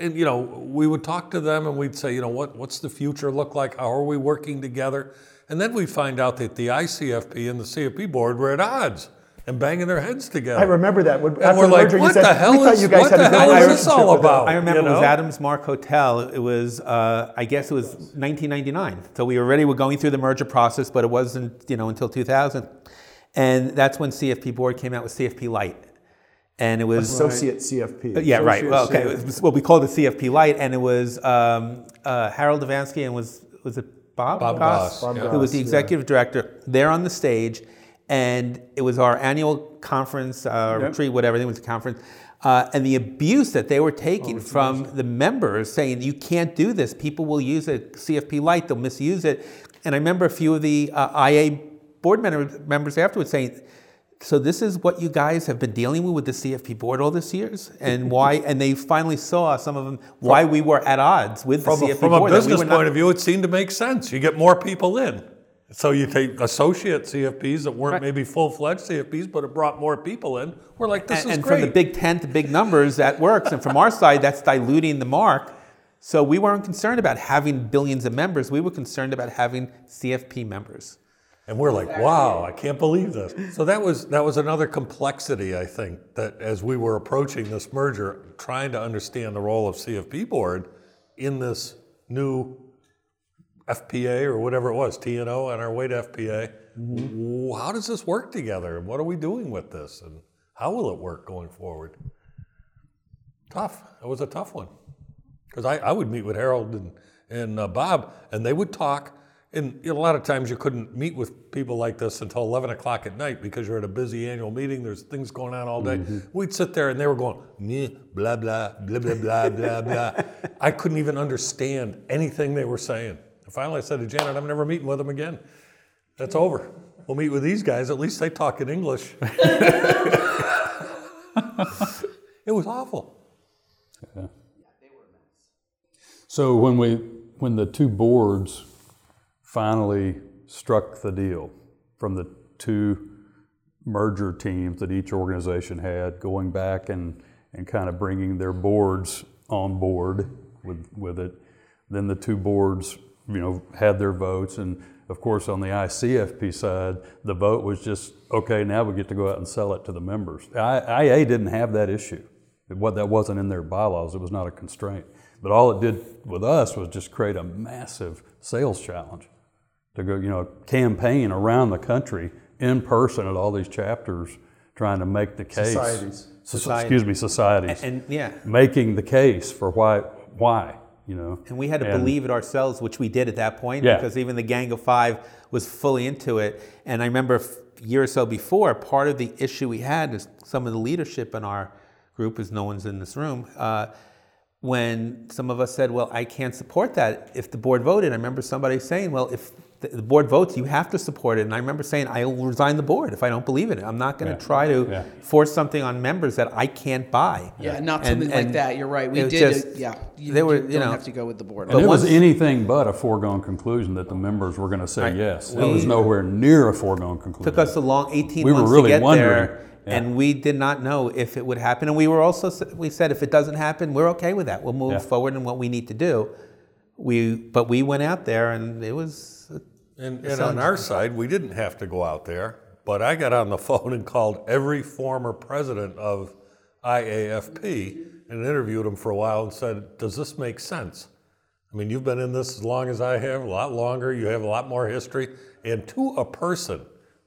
and you know, we would talk to them and we'd say, you know, what, what's the future look like? How are we working together? And then we find out that the I C F P and the C F P Board were at odds and banging their heads together. I remember that. When, and after we're like, merger, what, said, the hell is, you guys what the hell is this all about? I remember you know? It was Adams Mark Hotel. It was, uh, I guess it was nineteen ninety-nine. So we already were going through the merger process, but it wasn't, you know, until two thousand. And that's when C F P Board came out with C F P Lite. And it was associate right. C F P. Yeah, associate right. Well, okay. It was, well, we called it C F P Lite, and it was um, uh, Harold Evensky and was was it Bob Bob Boss, Boss. Yeah. who was the executive yeah. director. They're on the stage, and it was our annual conference uh, yep. retreat, whatever. I think it was a conference, uh, and the abuse that they were taking oh, from amazing. The members, saying you can't do this. People will use a C F P Lite; they'll misuse it. And I remember a few of the uh, I A board members afterwards saying, so this is what you guys have been dealing with with the C F P Board all these years, and why? And they finally saw, some of them, why we were at odds with the C F P Board. From a business point of view, it seemed to make sense. You get more people in. So you take associate C F Ps that weren't right. maybe full-fledged C F Ps, but it brought more people in. We're like, this and, is and great. And from the big tent to big numbers, that works. And from our side, that's diluting the mark. So we weren't concerned about having billions of members. We were concerned about having C F P members. And we're like, wow, I can't believe this. So that was that was another complexity, I think, that as we were approaching this merger, trying to understand the role of C F P Board in this new F P A or whatever it was, T N O, on our way to F P A. Mm-hmm. How does this work together? And what are we doing with this? And how will it work going forward? Tough. It was a tough one. Because I, I would meet with Harold and, and uh, Bob, and they would talk. And a lot of times you couldn't meet with people like this until eleven o'clock at night because you're at a busy annual meeting. There's things going on all day. Mm-hmm. We'd sit there and they were going, meh, blah, blah, blah, blah, blah, blah, blah. I couldn't even understand anything they were saying. And finally I said to Janet, I'm never meeting with them again. That's over. We'll meet with these guys. At least they talk in English. It was awful. Yeah. So when we, when the two boards finally struck the deal from the two merger teams that each organization had, going back and, and kind of bringing their boards on board with with it. Then the two boards, you know, had their votes, and of course on the I C F P side, the vote was just, okay, now we get to go out and sell it to the members. I, I A didn't have that issue. What that wasn't in their bylaws, it was not a constraint. But all it did with us was just create a massive sales challenge. to go, you know, campaign around the country in person at all these chapters trying to make the case. Societies. So, excuse me, societies. And, and yeah. Making the case for why, why, you know. And we had to and, believe it ourselves, which we did at that point, yeah. because even the Gang of Five was fully into it. And I remember a year or so before, part of the issue we had is some of the leadership in our group, as no one's in this room, uh, when some of us said, well, I can't support that if the board voted. I remember somebody saying, well, if the board votes, you have to support it. And I remember saying, I will resign the board if I don't believe in it. I'm not going to yeah. try to yeah. force something on members that I can't buy. Yeah, not and, something and like that. You're right. We did. Just, it, yeah, you, they were, you, you don't know, have to go with the board. And it once, was anything but a foregone conclusion that the members were going to say right. yes. It was nowhere near a foregone conclusion. It took us a long eighteen we months were really to get wondering. There. Yeah. And we did not know if it would happen. And we were also, we said, if it doesn't happen, we're okay with that. We'll move yeah. forward in what we need to do. We, but we went out there and it was... And, and on our side, we didn't have to go out there, but I got on the phone and called every former president of I A F P and interviewed him for a while and said, does this make sense? I mean, you've been in this as long as I have, a lot longer, you have a lot more history. And to a person,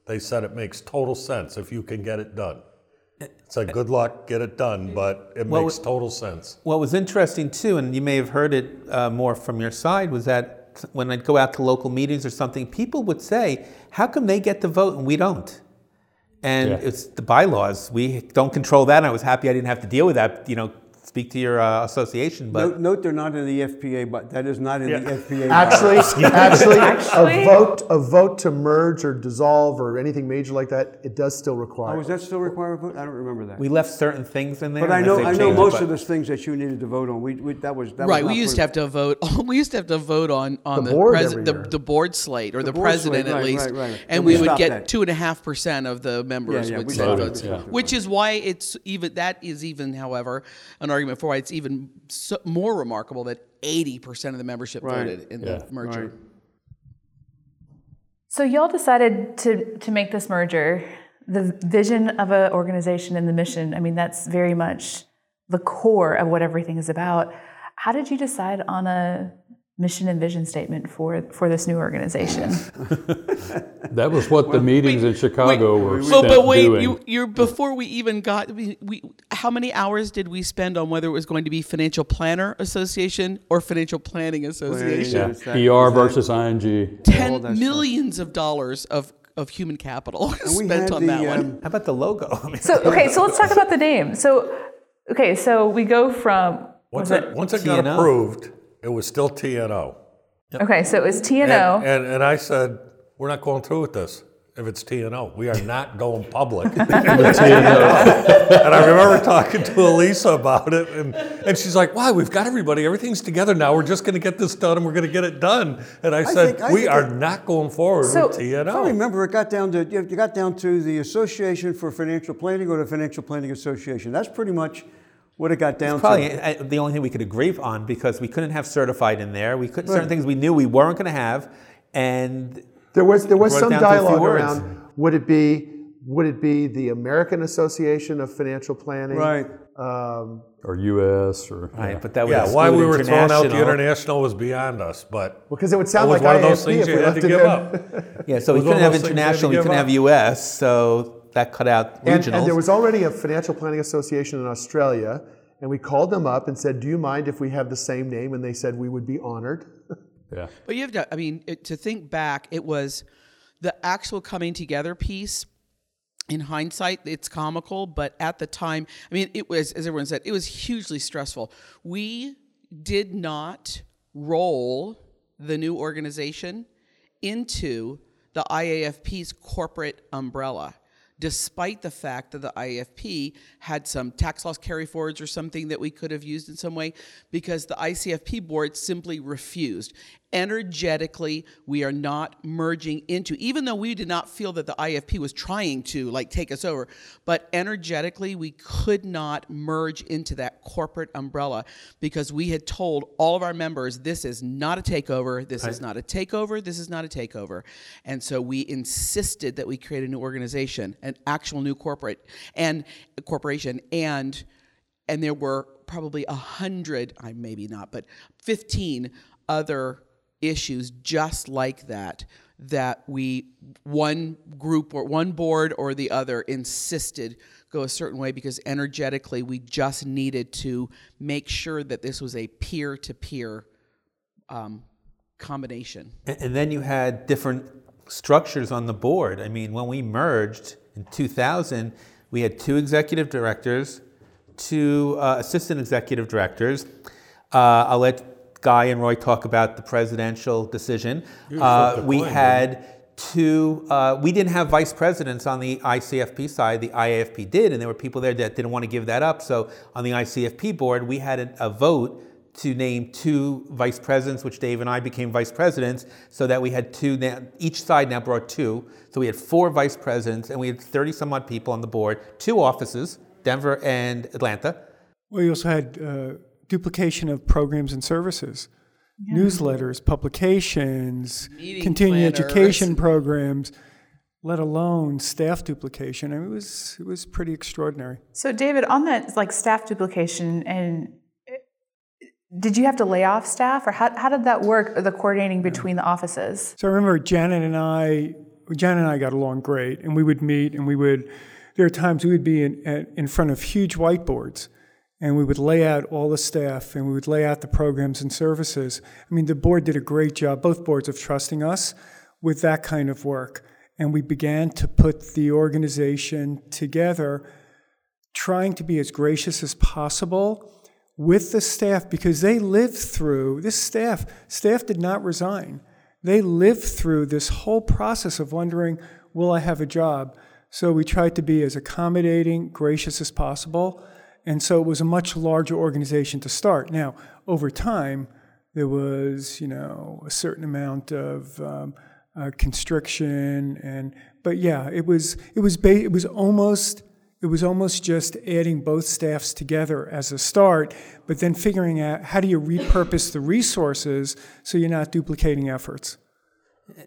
they said it makes total sense if you can get it done. So good luck, get it done, but it what makes total sense. What was interesting too, and you may have heard it uh, more from your side, was that when I'd go out to local meetings or something, people would say, how come they get the vote and we don't? And yeah. it's the bylaws, we don't control that. And I was happy I didn't have to deal with that, you know, speak to your uh, association. But note, note they're not in the F P A, but that is not in yeah. the F P A. Actually, actually, actually, a vote a vote to merge or dissolve or anything major like that, it does still require. Oh, does that still require a vote? I don't remember that. We left certain things in there. But I know I know most of those things that you needed to vote on. We, we that was that right. Was we used to have to vote. We used to have to vote on on the the, board, pres- the, the board slate or the, the president slate, at right, least, right, right. and we, we would get that. two and a half percent of the members yeah, yeah, would send votes, yeah. which is why it's even that is even, however, an argument for why it's even so, more remarkable that eighty percent of the membership right. voted in yeah. the merger. Right. So y'all decided to to make this merger. The vision of an organization and the mission, I mean, that's very much the core of what everything is about. How did you decide on a mission and vision statement for, for this new organization? That was what well, the meetings wait, in Chicago wait, were doing. Well, but wait, doing. You, you're before we even got, we, we, how many hours did we spend on whether it was going to be Financial Planner Association or Financial Planning Association? Yeah. Yeah. That, P R versus I N G. Ten oh, millions stuff. of dollars of, of human capital spent on the, that um, one. How about the logo? I mean, so okay, so let's talk about the name. So, okay, so we go from... Once it, it, once it got approved... It was still T N O. Yep. Okay, so it was T N O. And, and, and I said, we're not going through with this if it's T N O. We are not going public. And I remember talking to Elissa about it, and, and she's like, wow, we've got everybody. Everything's together now. We're just going to get this done, and we're going to get it done. And I, I said, think, I we are it, not going forward so, with T N O. If I remember, it got down to you got down to the Association for Financial Planning or the Financial Planning Association. That's pretty much... What it got down it's probably to. Probably the only thing we could agree on because we couldn't have certified in there. We couldn't right. certain things we knew we weren't going to have, and there was there was some dialogue around would it be would it be the American Association of Financial Planning, right? Um, or U S or right, yeah. but that was yeah. Why we were throwing out the international was beyond us, but well, because it would sound it was like one I A F P of those things you had to give up. Yeah, so we couldn't have international, we couldn't have U S, so. That cut out regionals. And, and there was already a Financial Planning Association in Australia, and we called them up and said, do you mind if we have the same name? And they said we would be honored. Yeah. But you have to, I mean, it, to think back, it was the actual coming together piece. In hindsight, it's comical, but at the time, I mean, it was, as everyone said, it was hugely stressful. We did not roll the new organization into the I A F P's corporate umbrella, despite the fact that the I A F P had some tax loss carry forwards or something that we could have used in some way, because the I C F P board simply refused. Energetically, we are not merging into, even though we did not feel that the I A F P was trying to like take us over, but energetically we could not merge into that corporate umbrella because we had told all of our members, this is not a takeover, this is not a takeover, this is not a takeover. And so we insisted that we create a new organization, an actual new corporate and corporation, and and there were probably a hundred, I maybe not, but fifteen other issues just like that, that we, one group or one board or the other insisted go a certain way because energetically we just needed to make sure that this was a peer-to-peer um, combination. And, and then you had different structures on the board. I mean, when we merged in two thousand, we had two executive directors, two uh, assistant executive directors. Uh, I'll let Guy and Roy talk about the presidential decision. Uh, we had two, uh, we didn't have vice presidents on the I C F P side, the I A F P did, and there were people there that didn't want to give that up. So on the I C F P board, we had a, a vote to name two vice presidents, which Dave and I became vice presidents, so that we had two, now, each side now brought two. So we had four vice presidents, and we had thirty some odd people on the board, two offices, Denver and Atlanta. We also had uh, duplication of programs and services, yeah. newsletters, publications, meeting continuing planners. Education programs, let alone staff duplication. I mean, it was it was pretty extraordinary. So David, on that like staff duplication and did you have to lay off staff, or how how did that work, the coordinating between the offices? So I remember Janet and I, Janet and I got along great, and we would meet, and we would, there are times we would be in, in front of huge whiteboards, and we would lay out all the staff, and we would lay out the programs and services. I mean, the board did a great job, both boards, of trusting us with that kind of work, and we began to put the organization together, trying to be as gracious as possible with the staff, because they lived through, this staff, staff did not resign. They lived through this whole process of wondering, will I have a job? So we tried to be as accommodating, gracious as possible. And so it was a much larger organization to start. Now, over time, there was, you know, a certain amount of um, uh, constriction, and but yeah, it was it was ba- it was almost. It was almost just adding both staffs together as a start, but then figuring out how do you repurpose the resources so you're not duplicating efforts.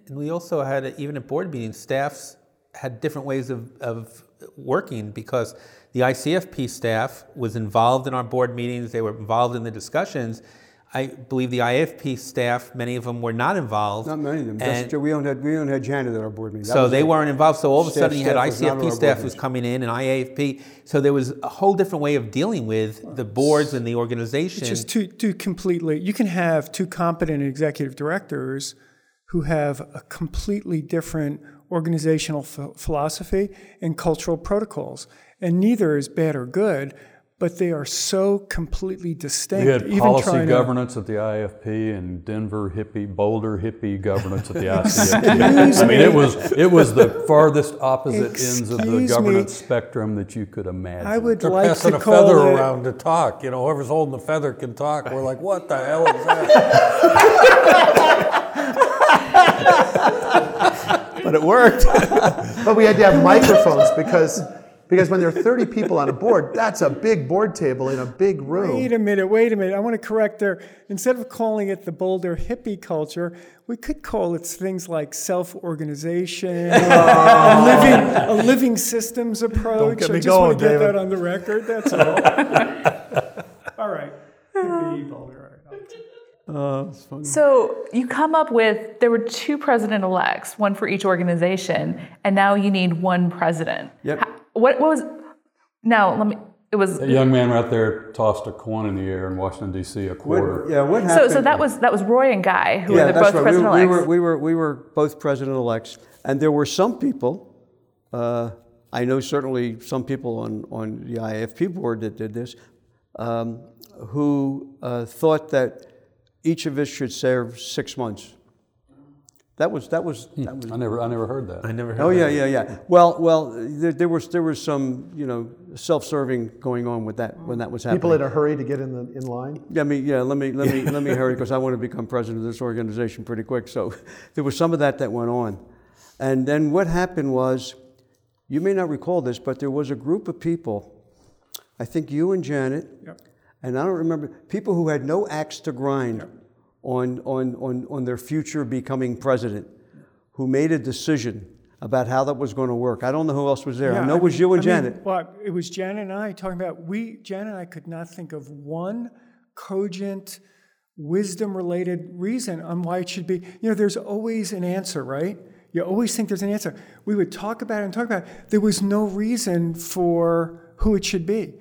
And we also had, a, even at board meetings, staffs had different ways of, of working, because the I C F P staff was involved in our board meetings, they were involved in the discussions. I believe the I A F P staff, many of them were not involved. Not many of them. That's true. We only had, we only had Janet at our board meeting. That so they it. weren't involved. So all of a sudden you had I C F P staff who's coming in and I A F P. So there was a whole different way of dealing with the boards and the organization. It's just two, two completely, you can have two competent executive directors who have a completely different organizational ph- philosophy and cultural protocols. And neither is bad or good, but they are so completely distinct. We had policy even governance to, at the I A F P and Denver hippie, Boulder hippie governance at the I C F P. I mean, it was it was the farthest opposite Excuse ends of the me. governance spectrum that you could imagine. I would They're like passing to a call feather it, around to talk. You know, whoever's holding the feather can talk. We're like, what the hell is that? But it worked. But we had to have microphones because. Because when there are thirty people on a board, that's a big board table in a big room. Wait a minute, wait a minute. I want to correct there. Instead of calling it the Boulder hippie culture, we could call it things like self-organization, oh. a, living, a living systems approach. Don't get me I just going, want to David. get that on the record, that's all. All right. Hippie Boulder. Uh, so you come up with, there were two president-elects, one for each organization, and now you need one president. Yep. How, What, what was, now let me, it was. A young man right there tossed a coin in the air in Washington, D C, a quarter. What, yeah, what happened? So, so that was that was Roy and Guy, who yeah, were the both right. president-elects. We were, we, were, we were both president-elects, and there were some people, uh, I know certainly some people on, on the I A F P board that did this, um, who uh, thought that each of us should serve six months. That was that was, hmm. that was. I never I never heard that. I never heard. Oh that. yeah yeah yeah. Well well there, there was there was some you know self-serving going on with that when that was happening. People in a hurry to get in the in line. Yeah I mean yeah let me let me let me hurry because I want to become president of this organization pretty quick. So there was some of that that went on, and then what happened was, you may not recall this, but there was a group of people, I think you and Janet, yep. and I don't remember people who had no axe to grind. Yep. On, on, on their future becoming president, who made a decision about how that was going to work. I don't know who else was there. Yeah, I know I it was mean, you and I Janet. Mean, well, it was Janet and I talking about, we, Janet and I could not think of one cogent wisdom-related reason on why it should be. You know, there's always an answer, right? You always think there's an answer. We would talk about it and talk about it. There was no reason for who it should be.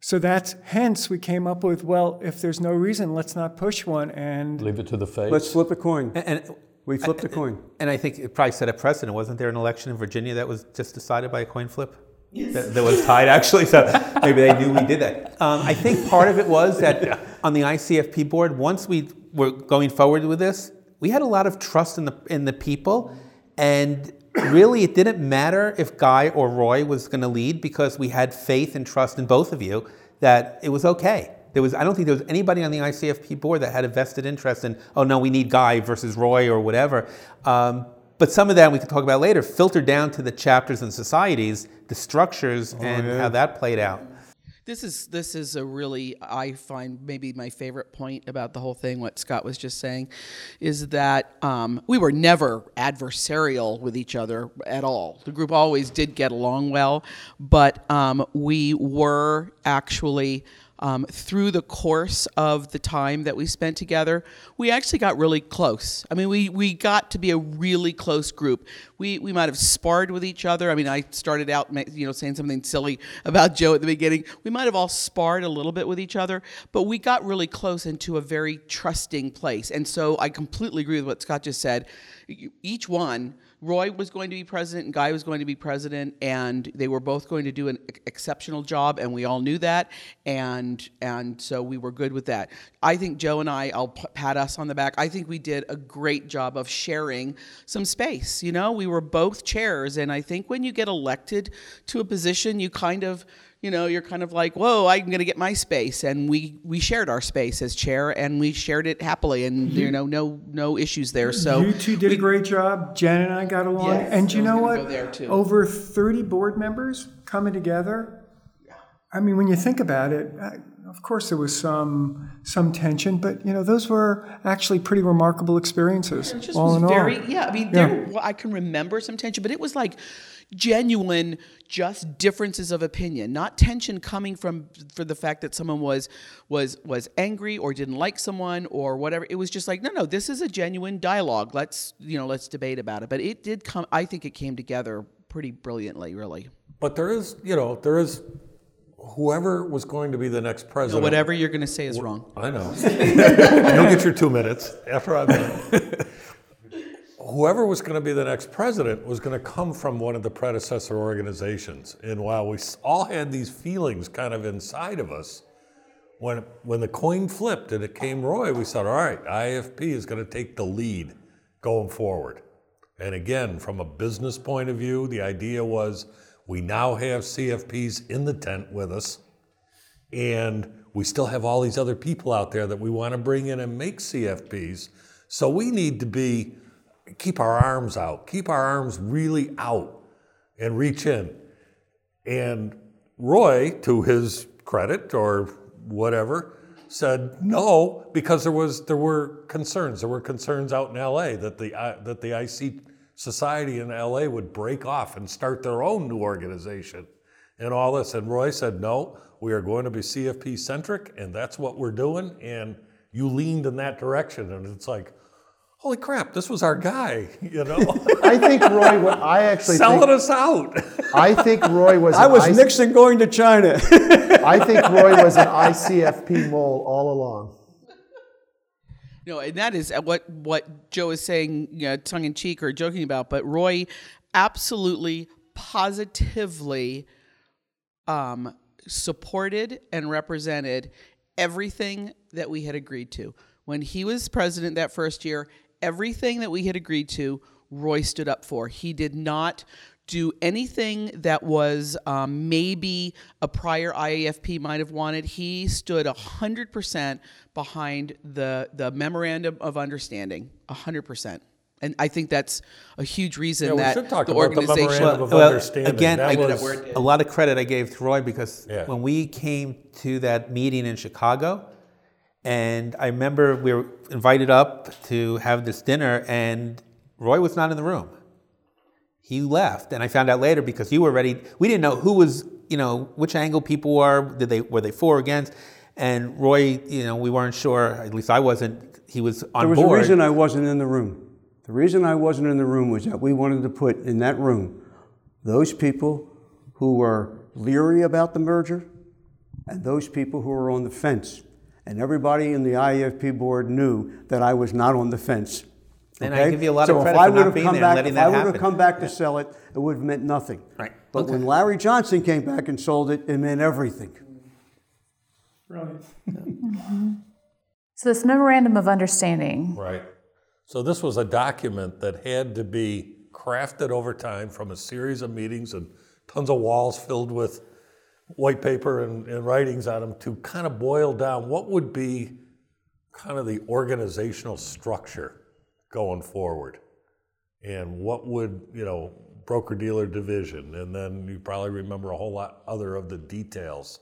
So that's, hence, we came up with, well, if there's no reason, let's not push one and... leave it to the fate. Let's flip a coin. And, and we flipped I, a coin. And I think it probably set a precedent. Wasn't there an election in Virginia that was just decided by a coin flip? Yes. That, that was tied, actually. So maybe they knew we did that. Um, I think part of it was that yeah. on the I C F P board, once we were going forward with this, we had a lot of trust in the in the people. And really, it didn't matter if Guy or Roy was going to lead because we had faith and trust in both of you that it was okay. There was I don't think there was anybody on the I C F P board that had a vested interest in, oh, no, we need Guy versus Roy or whatever. Um, but some of that we can talk about later, filtered down to the chapters and societies, the structures oh, and yeah. how that played out. This is this is a really, I find, maybe my favorite point about the whole thing, what Scott was just saying, is that um, we were never adversarial with each other at all. The group always did get along well, but um, we were actually, um, through the course of the time that we spent together, we actually got really close. I mean, we, we got to be a really close group. We we might have sparred with each other. I mean, I started out, you know, saying something silly about Joe at the beginning. We might have all sparred a little bit with each other, but we got really close into a very trusting place. And so I completely agree with what Scott just said. Each one, Roy was going to be president and Guy was going to be president, and they were both going to do an exceptional job, and we all knew that, and and so we were good with that. I think Joe and I, I'll pat us on the back, I think we did a great job of sharing some space. You know, we were both chairs, and I think when you get elected to a position, you kind of, you know, you're kind of like, whoa, I'm going to get my space. And we, we shared our space as chair, and we shared it happily, and, you, you know, no no issues there. So you two did we, a great job. Jan and I got along. Yes, and you know what? Over thirty board members coming together. I mean, when you think about it, I, of course there was some some tension, but, you know, those were actually pretty remarkable experiences. It just all was in very, all. Yeah, I mean, yeah. There, well, I can remember some tension, but it was like, genuine, just differences of opinion, not tension coming from for the fact that someone was was was angry or didn't like someone or whatever. It was just like, no, no, this is a genuine dialogue. Let's you know, let's debate about it. But it did come. I think it came together pretty brilliantly, really. But there is, you know, there is whoever was going to be the next president. No, whatever you're going to say is wrong. I know. You'll get your two minutes after I'm done. Whoever was going to be the next president was going to come from one of the predecessor organizations. And while we all had these feelings kind of inside of us, when when the coin flipped and it came Roy, we said, all right, I A F P is going to take the lead going forward. And again, from a business point of view, the idea was we now have C F Ps in the tent with us, and we still have all these other people out there that we want to bring in and make C F Ps. So we need to be... keep our arms out, keep our arms really out and reach in. And Roy, to his credit or whatever, said no, because there was there were concerns. There were concerns out in L A that the uh, that the I C Society in L A would break off and start their own new organization and all this. And Roy said, no, we are going to be C F P-centric, and that's what we're doing. And you leaned in that direction, and it's like, holy crap, this was our guy, you know? I think Roy, what I actually Selling think, us out. I think Roy was... I was I C- Nixon going to China. I think Roy was an I C F P mole all along. No, and that is what, what Joe is saying, you know, tongue-in-cheek or joking about, but Roy absolutely, positively um, supported and represented everything that we had agreed to. When he was president that first year, everything that we had agreed to, Roy stood up for. He did not do anything that was um, maybe a prior I A F P might have wanted. He stood one hundred percent behind the, the memorandum of understanding, one hundred percent. And I think that's a huge reason yeah, that the organization... The well, of well, again, I was a lot of credit I gave to Roy because yeah. when we came to that meeting in Chicago... And I remember we were invited up to have this dinner, and Roy was not in the room. He left, and I found out later because you were ready. We didn't know who was, you know, which angle people were. Did they were they for or against? And Roy, you know, we weren't sure, at least I wasn't, he was on board. There was board. a reason I wasn't in the room. The reason I wasn't in the room was that we wanted to put in that room those people who were leery about the merger and those people who were on the fence. And everybody in the I A F P board knew that I was not on the fence. Okay? And I give you a lot so of credit for not being there back, and letting that happen. If I would happen. have come back to yeah. sell it, it would have meant nothing. Right. But okay. when Larry Johnson came back and sold it, it meant everything. Right. mm-hmm. So this memorandum of understanding. Right. So this was a document that had to be crafted over time from a series of meetings and tons of walls filled with white paper and, and writings on them to kind of boil down what would be kind of the organizational structure going forward. And what would, you know, broker-dealer division, and then you probably remember a whole lot other of the details.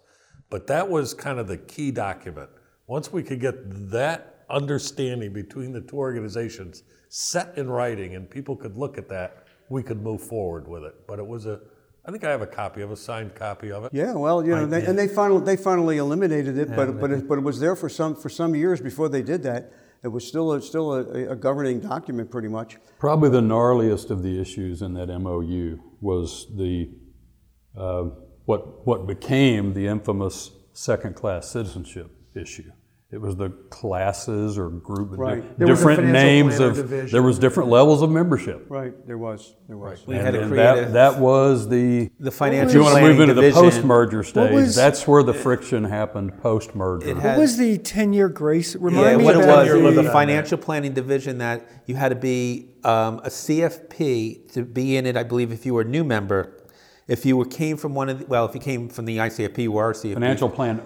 But that was kind of the key document. Once we could get that understanding between the two organizations set in writing and people could look at that, we could move forward with it. But it was a, I think I have a copy of a signed copy of it. Yeah, well, you know, I, they, yeah. and they finally they finally eliminated it, yeah, but but it, but it was there for some for some years before they did that. It was still a, still a, a governing document, pretty much. Probably the gnarliest of the issues in that M O U was the uh, what what became the infamous second-class citizenship issue. It was the classes or group, right. different names of. Division. There was different levels of membership. Right, there was, there was. Right. We and, had to and create that, a, that was the the financial. If you want to move into division. the post-merger stage, was, that's where the friction it, happened post-merger. It had, what was the ten-year grace? Remind yeah, me what it was. It was the financial planning division that you had to be um, a C F P to be in it. I believe if you were a new member. If you came from one of the, well, if you came from the I C F P, you were C F P. Financial planner.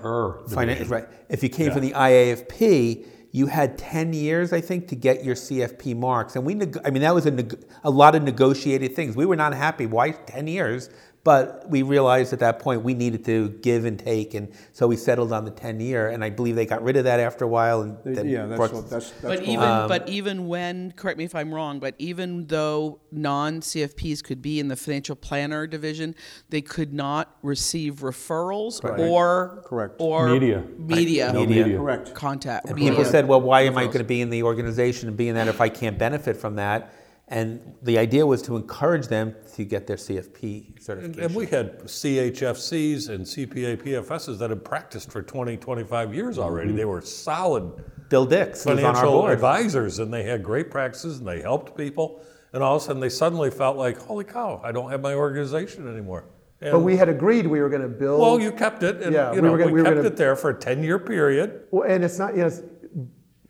Finan- right. If you came yeah. from the I A F P, you had ten years, I think, to get your C F P marks. And we, neg- I mean, that was a, neg- a lot of negotiated things. We were not happy. Why ten years? But we realized at that point we needed to give and take, and so we settled on the ten-year. And I believe they got rid of that after a while. And then yeah, that's what, that's, that's but cool. even um, but even when, correct me if I'm wrong, but even though non-C F Ps could be in the financial planner division, they could not receive referrals correct. or correct or media media, I, no media. media. correct contact. And people media. said, "Well, why am I going to be in the organization and be in that if I can't benefit from that?" And the idea was to encourage them to get their C F P certification. And we had C H F Cs and C P A P F Ss that had practiced for twenty, twenty-five years already. Mm-hmm. They were solid Bill Dix financial advisors, and they had great practices, and they helped people. And all of a sudden, they suddenly felt like, holy cow, I don't have my organization anymore. And but we had agreed we were going to build. Well, you kept it, and yeah, you know, we, gonna, we, we kept gonna, it there for a ten-year period. Well, and it's not, yes,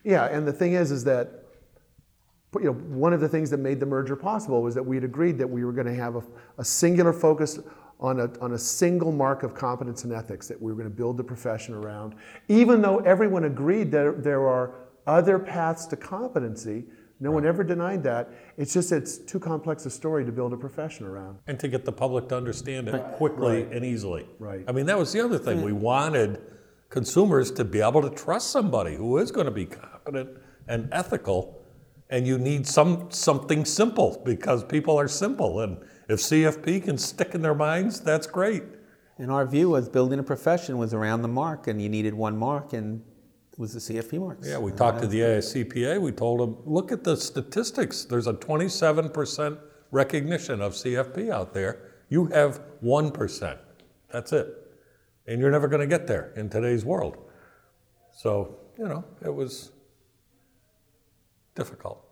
yeah, and the thing is, is that you know, one of the things that made the merger possible was that we had agreed that we were going to have a, a singular focus on a, on a single mark of competence and ethics that we were going to build the profession around. Even though everyone agreed that there are other paths to competency, no one ever denied that. It's just it's too complex a story to build a profession around. And to get the public to understand it quickly right. and easily. Right. I mean, that was the other thing. We wanted consumers to be able to trust somebody who is going to be competent and ethical. And you need some something simple because people are simple. And if C F P can stick in their minds, that's great. And our view was building a profession was around the mark, and you needed one mark, and it was the C F P marks. Yeah, we talked to the A I C P A. We told them, look at the statistics. There's a twenty-seven percent recognition of C F P out there. You have one percent. That's it. And you're never going to get there in today's world. So, you know, it was difficult.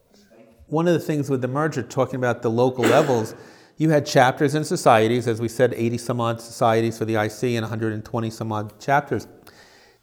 One of the things with the merger, talking about the local levels, you had chapters and societies, as we said, eighty some odd societies for the I C and one hundred twenty some odd chapters.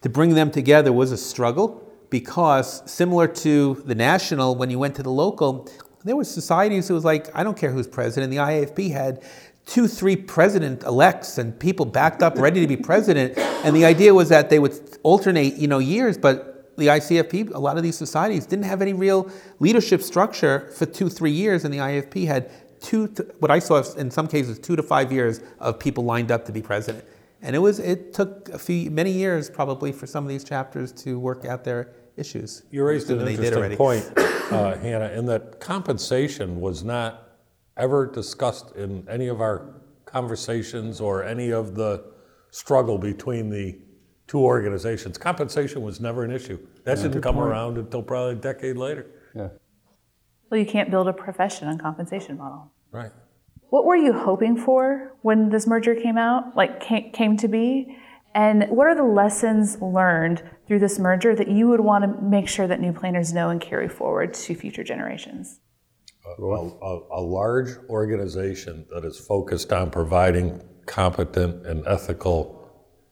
To bring them together was a struggle because, similar to the national, when you went to the local, there were societies who was like, I don't care who's president. The I A F P had two, three president-elects and people backed up ready to be president. And the idea was that they would alternate, you know, years, but the I C F P, a lot of these societies, didn't have any real leadership structure for two, three years, and the I A F P had two, to, what I saw in some cases, two to five years of people lined up to be president. And it was it took a few many years probably for some of these chapters to work out their issues. You raised an interesting point, uh, Hannah, in that compensation was not ever discussed in any of our conversations or any of the struggle between the two organizations. Compensation was never an issue. That yeah, didn't come point. around until probably a decade later. Yeah. Well, you can't build a profession on compensation model. Right. What were you hoping for when this merger came out, like came to be? And what are the lessons learned through this merger that you would want to make sure that New Planners know and carry forward to future generations? A, a, a large organization that is focused on providing competent and ethical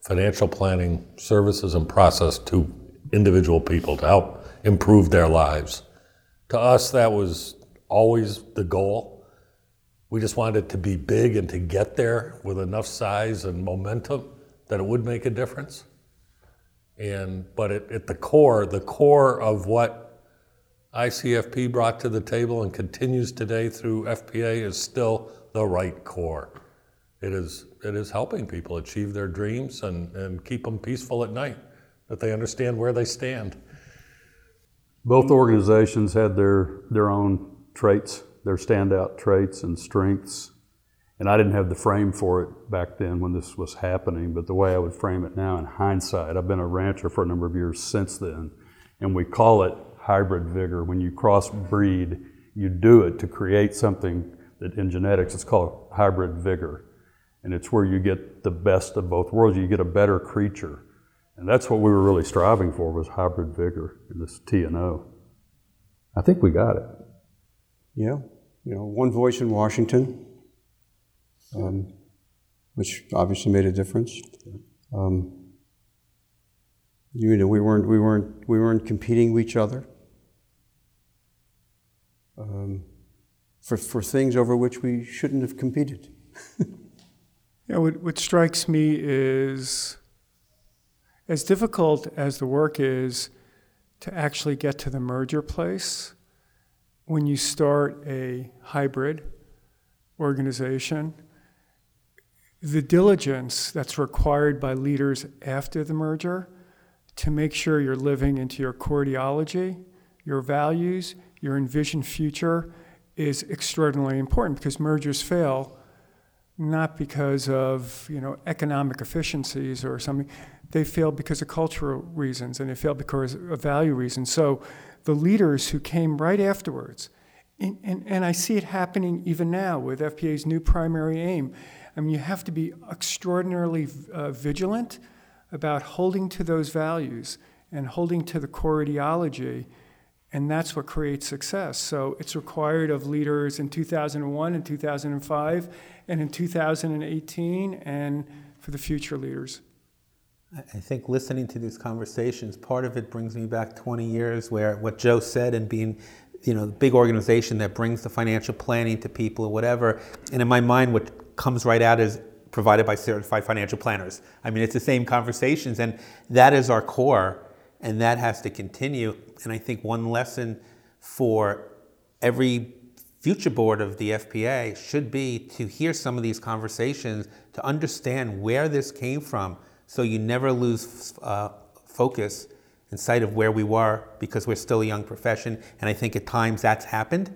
financial planning services and process to individual people to help improve their lives. To us, that was always the goal. We just wanted it to be big and to get there with enough size and momentum that it would make a difference. And but it, at the core, the core of what I C F P brought to the table and continues today through F P A is still the right core. It is it is helping people achieve their dreams and, and keep them peaceful at night, that they understand where they stand. Both organizations had their, their own traits, their standout traits and strengths. And I didn't have the frame for it back then when this was happening, but the way I would frame it now in hindsight, I've been a rancher for a number of years since then, and we call it hybrid vigor. When you crossbreed, you do it to create something that in genetics it's called hybrid vigor. And it's where you get the best of both worlds, you get a better creature. And that's what we were really striving for, was hybrid vigor in this T N O. I think we got it. Yeah, you know, one voice in Washington, um, which obviously made a difference. Um, you know, we weren't we weren't we weren't competing with each other um, for for things over which we shouldn't have competed. Yeah, what, what strikes me is, as difficult as the work is to actually get to the merger place, when you start a hybrid organization, the diligence that's required by leaders after the merger to make sure you're living into your core ideology, your values, your envisioned future is extraordinarily important, because mergers fail not because of, you know, economic efficiencies or something. They fail because of cultural reasons, and they fail because of value reasons. So the leaders who came right afterwards, and, and, and I see it happening even now with F P A's new primary aim. I mean, you have to be extraordinarily uh, vigilant about holding to those values and holding to the core ideology, and that's what creates success. So it's required of leaders in two thousand one and two thousand five and in two thousand eighteen and for the future leaders. I think listening to these conversations, part of it brings me back twenty years where what Joe said, and being, you know, the big organization that brings the financial planning to people or whatever. And in my mind, what comes right out is provided by certified financial planners. I mean, it's the same conversations, and that is our core, and that has to continue. And I think one lesson for every future board of the F P A should be to hear some of these conversations, to understand where this came from, so you never lose uh, focus in sight of where we were, because we're still a young profession. And I think at times that's happened.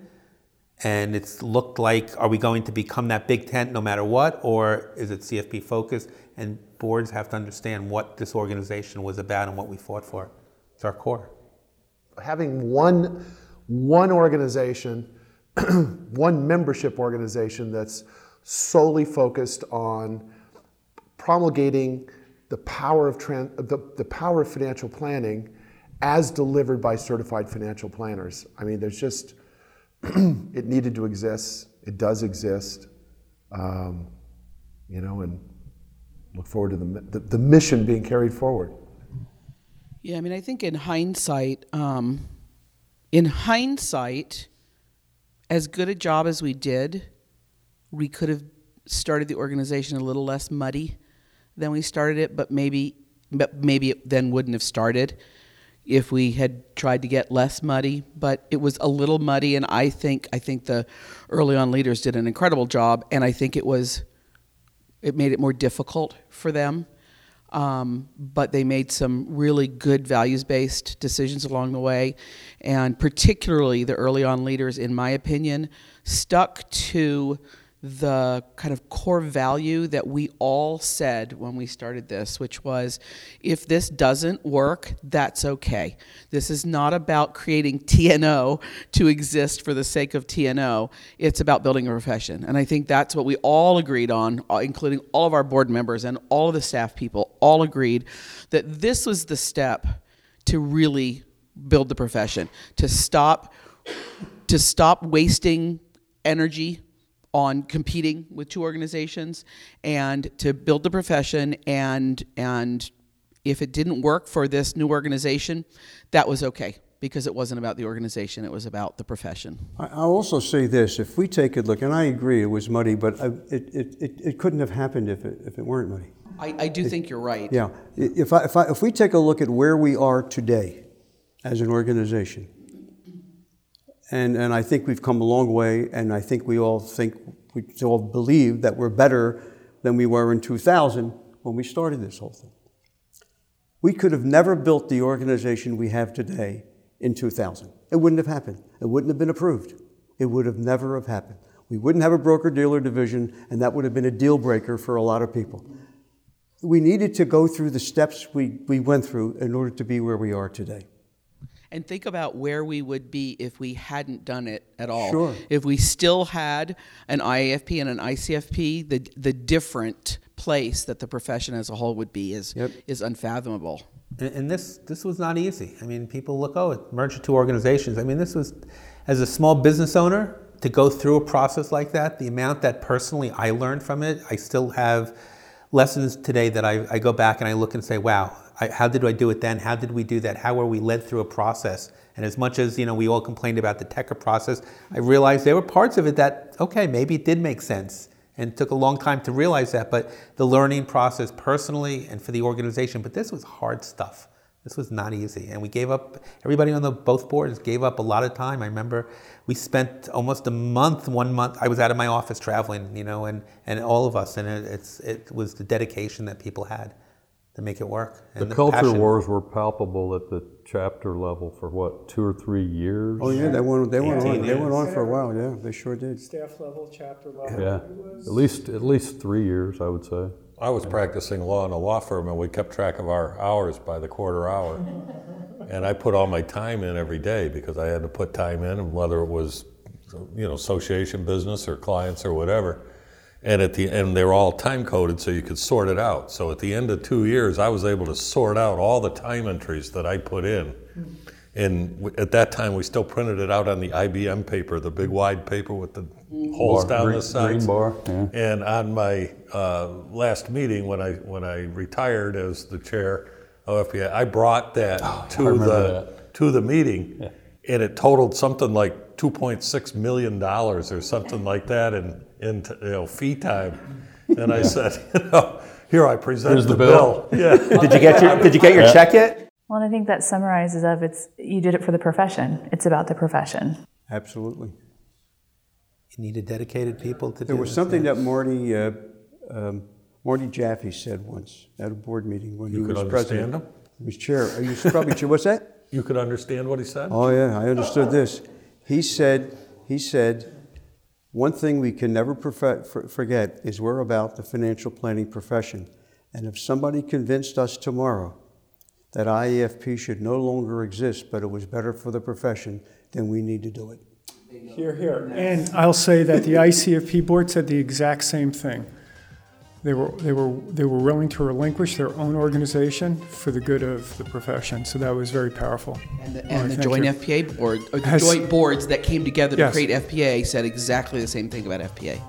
And it's looked like, are we going to become that big tent no matter what, or is it C F P focused? And boards have to understand what this organization was about and what we fought for. It's our core. Having one, one organization, one membership organization that's solely focused on promulgating the power of trans, the, the power of financial planning as delivered by certified financial planners. I mean, there's just, it needed to exist. It does exist. Um, you know, and look forward to the, the the mission being carried forward. Yeah, I mean, I think in hindsight, um, in hindsight, as good a job as we did, we could have started the organization a little less muddy then we started it, but maybe but maybe it then wouldn't have started if we had tried to get less muddy. But it was a little muddy, and I think I think the early on leaders did an incredible job, and I think it was it made it more difficult for them. Um, but they made some really good values-based decisions along the way, and particularly the early on leaders, in my opinion, stuck to the kind of core value that we all said when we started this, which was, if this doesn't work, that's okay. This is not about creating T N O to exist for the sake of T N O. It's about building a profession. And I think that's what we all agreed on, including all of our board members and all of the staff people, all agreed that this was the step to really build the profession, to stop, to stop wasting energy on competing with two organizations, and to build the profession. And and if it didn't work for this new organization, that was okay, because it wasn't about the organization, it was about the profession. I'll also say this, if we take a look, and I agree it was muddy, but I, it, it, it, it couldn't have happened if it, if it weren't muddy. I, I do it, think you're right. Yeah, if, I, if, I, if we take a look at where we are today as an organization, And and I think we've come a long way, and I think we all think, we all believe that we're better than we were in two thousand when we started this whole thing. We could have never built the organization we have today in two thousand. It wouldn't have happened. It wouldn't have been approved. It would have never have happened. We wouldn't have a broker-dealer division, and that would have been a deal breaker for a lot of people. We needed to go through the steps we, we went through in order to be where we are today. And think about where we would be if we hadn't done it at all. Sure. If we still had an I A F P and an I C F P, the the different place that the profession as a whole would be is yep. is unfathomable. And, and this this was not easy. I mean, people look, oh, it merged two organizations. I mean, this was, as a small business owner, to go through a process like that, the amount that personally I learned from it, I still have lessons today that I, I go back and I look and say, wow, I, how did I do it then? How did we do that? How were we led through a process? And as much as, you know, we all complained about the Tecker process, I realized there were parts of it that, okay, maybe it did make sense, and took a long time to realize that. But the learning process personally and for the organization, but this was hard stuff. This was not easy. And we gave up, everybody on the both boards gave up a lot of time. I remember we spent almost a month, one month, I was out of my office traveling, you know, and, and all of us. And it, it's it was the dedication that people had to make it work. And the, the culture passion. Wars were palpable at the chapter level for what, two or three years? Oh yeah, they went they went on they went on for a while, yeah, they sure did. Staff level, chapter level. Yeah, was... at least at least three years, I would say. I was practicing law in a law firm, and we kept track of our hours by the quarter hour. And I put all my time in every day, because I had to put time in, and whether it was, you know, association business or clients or whatever. And at the end, they were all time coded, so you could sort it out. So at the end of two years, I was able to sort out all the time entries that I put in. And w- at that time, we still printed it out on the I B M paper, the big wide paper with the holes bar, down green, the sides. Green bar, yeah. And on my uh, last meeting, when I when I retired as the chair of F P A, I brought that oh, to the that. to the meeting, yeah. And it totaled something like two point six million dollars or something like that in in you know, fee time. And yeah. I said, you know, here I present Here's the, the bill. bill. Yeah. Did you get your Did you get your yeah. check yet? Well, and I think that summarizes of it's, you did it for the profession. It's about the profession. Absolutely. You needed dedicated people to do it. There was something that Morty uh, um, Morty Jaffe said once at a board meeting when he was president. You could understand him? He was chair. Are you probably chair? What's that? You could understand what he said? Oh, yeah. I understood this. He said, he said, one thing we can never prof- forget is we're about the financial planning profession. And if somebody convinced us tomorrow that I A F P should no longer exist, but it was better for the profession, then we need to do it. Hear, hear. And I'll say that the I C F P board said the exact same thing. They were they were they were willing to relinquish their own organization for the good of the profession. So that was very powerful. And the, and oh, the joint you. F P A board, or the Has, joint boards that came together to yes. create F P A said exactly the same thing about F P A.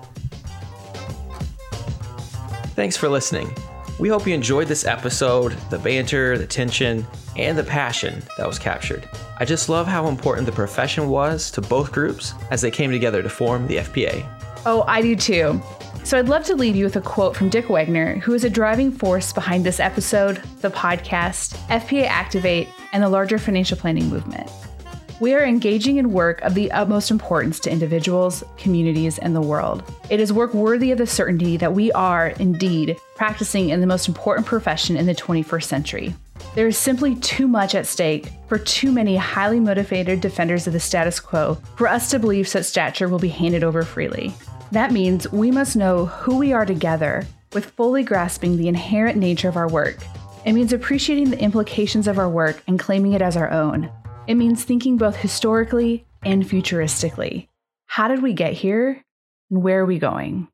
Thanks for listening. We hope you enjoyed this episode, the banter, the tension, and the passion that was captured. I just love how important the profession was to both groups as they came together to form the F P A. Oh, I do too. So I'd love to leave you with a quote from Dick Wagner, who is a driving force behind this episode, the podcast, F P A Activate, and the larger financial planning movement. We are engaging in work of the utmost importance to individuals, communities, and the world. It is work worthy of the certainty that we are, indeed, practicing in the most important profession in the twenty-first century. There is simply too much at stake for too many highly motivated defenders of the status quo for us to believe such stature will be handed over freely. That means we must know who we are together with fully grasping the inherent nature of our work. It means appreciating the implications of our work and claiming it as our own. It means thinking both historically and futuristically. How did we get here? And where are we going?